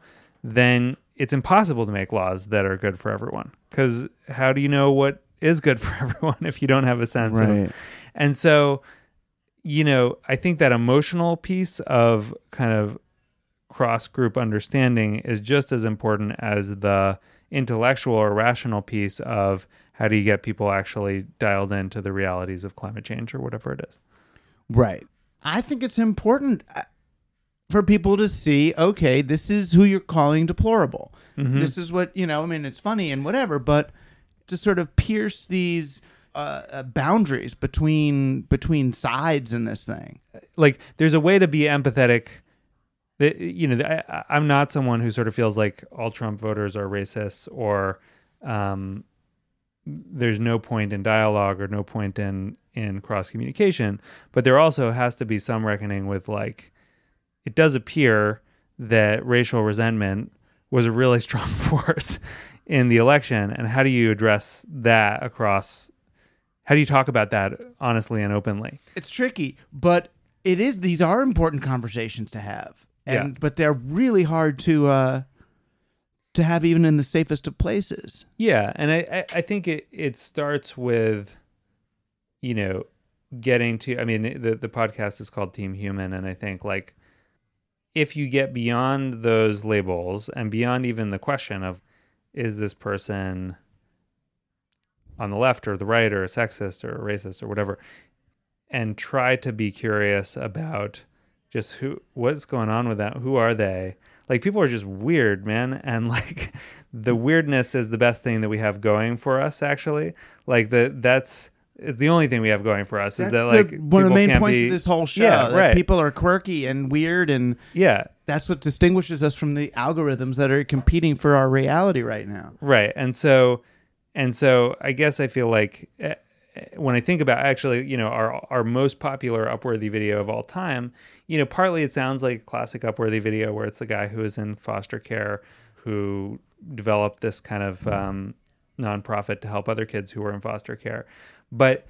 then it's impossible to make laws that are good for everyone. Because how do you know what is good for everyone if you don't have a sense right. of? And so, you know, I think that emotional piece of kind of cross-group understanding is just as important as the intellectual or rational piece of how do you get people actually dialed into the realities of climate change or whatever it is. Right. I think it's important for people to see, okay, this is who you're calling deplorable. Mm-hmm. This is what, you know, I mean, it's funny and whatever, but to sort of pierce these uh, uh, boundaries between between sides in this thing. Like, there's a way to be empathetic. That, you know, I, I'm not someone who sort of feels like all Trump voters are racists or um, there's no point in dialogue or no point in, in cross-communication. But there also has to be some reckoning with, like, it does appear that racial resentment was a really strong force in the election. And how do you address that across? How do you talk about that honestly and openly? It's tricky, but it is. These are important conversations to have, and yeah. but they're really hard to uh, to have even in the safest of places. Yeah, and I, I think it it starts with, you know, getting to. I mean, the the podcast is called Team Human, and I think like, if you get beyond those labels and beyond even the question of, is this person on the left or the right or a sexist or a racist or whatever, and try to be curious about just who, what's going on with that? Who are they? Like, people are just weird, man. And like, the weirdness is the best thing that we have going for us, actually. Like the, that's, It's the only thing we have going for us. That's is that like the, one of the main points be, of this whole show. Yeah, that right. People are quirky and weird, and yeah, that's what distinguishes us from the algorithms that are competing for our reality right now. Right, and so, and so, I guess I feel like when I think about actually, you know, our our most popular Upworthy video of all time, you know, partly it sounds like a classic Upworthy video where it's the guy who is in foster care who developed this kind of um, nonprofit to help other kids who were in foster care. But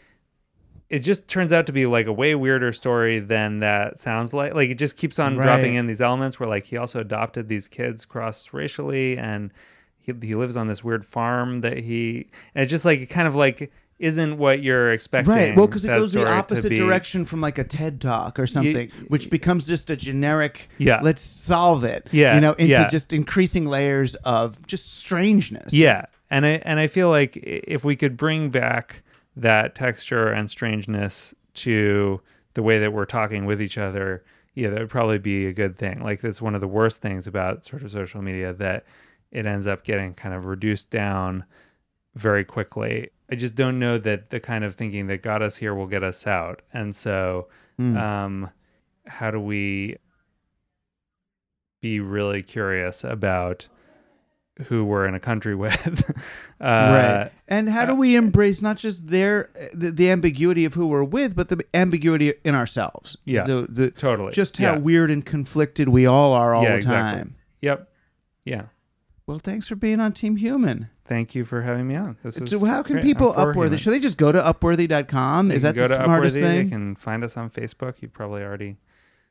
it just turns out to be like a way weirder story than that sounds like. Like, it just keeps on right. dropping in these elements where, like, he also adopted these kids cross-racially, and he, he lives on this weird farm that he... And it's just, like, it kind of, like, isn't what you're expecting. Right, well, because it goes the opposite direction from, like, a TED Talk or something, you, which becomes just a generic, yeah. let's solve it, yeah, you know, into yeah. just increasing layers of just strangeness. Yeah, and I and I feel like if we could bring back that texture and strangeness to the way that we're talking with each other, yeah, that would probably be a good thing. Like, that's one of the worst things about sort of social media, that it ends up getting kind of reduced down very quickly. I just don't know that the kind of thinking that got us here will get us out. And so mm. um, how do we be really curious about who we're in a country with? uh, right. And how do we embrace not just their the, the ambiguity of who we're with, but the ambiguity in ourselves? Yeah, the, the, totally. Just how yeah. weird and conflicted we all are all yeah, the time. Exactly. Yep. Yeah. Well, thanks for being on Team Human. Thank you for having me on. This is so how can great. people Upworthy? Should they just go to Upworthy dot com? Is that the smartest Upworthy, thing? They can find us on Facebook. You probably already...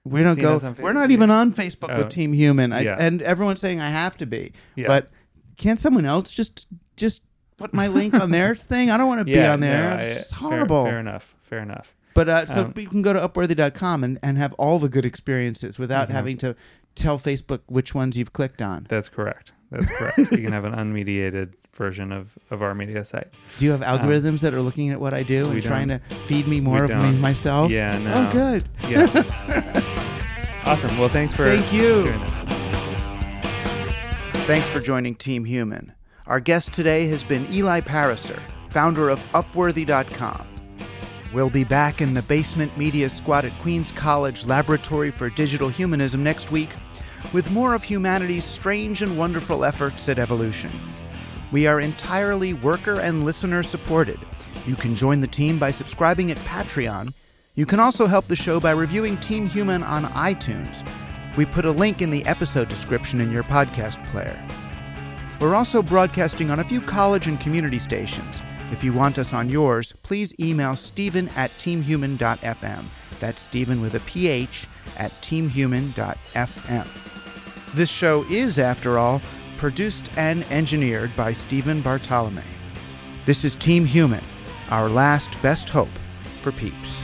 We don't go... We're not even on Facebook oh, with Team Human. I, yeah. And everyone's saying I have to be. Yeah. But can't someone else just just put my link on their thing? I don't want to yeah, be on there. No, it's I, just horrible. Fair, fair enough. Fair enough. But uh, so um, you can go to Upworthy dot com and, and have all the good experiences without mm-hmm. having to tell Facebook which ones you've clicked on. That's correct. That's correct. You can have an unmediated version of, of our media site. Do you have algorithms um, that are looking at what I do and trying to feed me more of me, myself? Yeah, no. Oh, good. Yeah. Awesome. Well, thanks for Thank you. doing this. Thanks for joining Team Human. Our guest today has been Eli Pariser, founder of Upworthy dot com. We'll be back in the basement media squad at Queens College Laboratory for Digital Humanism next week with more of humanity's strange and wonderful efforts at evolution. We are entirely worker and listener supported. You can join the team by subscribing at Patreon. You can also help the show by reviewing Team Human on iTunes. We put a link in the episode description in your podcast player. We're also broadcasting on a few college and community stations. If you want us on yours, please email Stephen at team human dot f m. That's Stephen with a P H at team human dot f m. This show is, after all, produced and engineered by Stephen Bartolome. This is Team Human, our last best hope for peeps.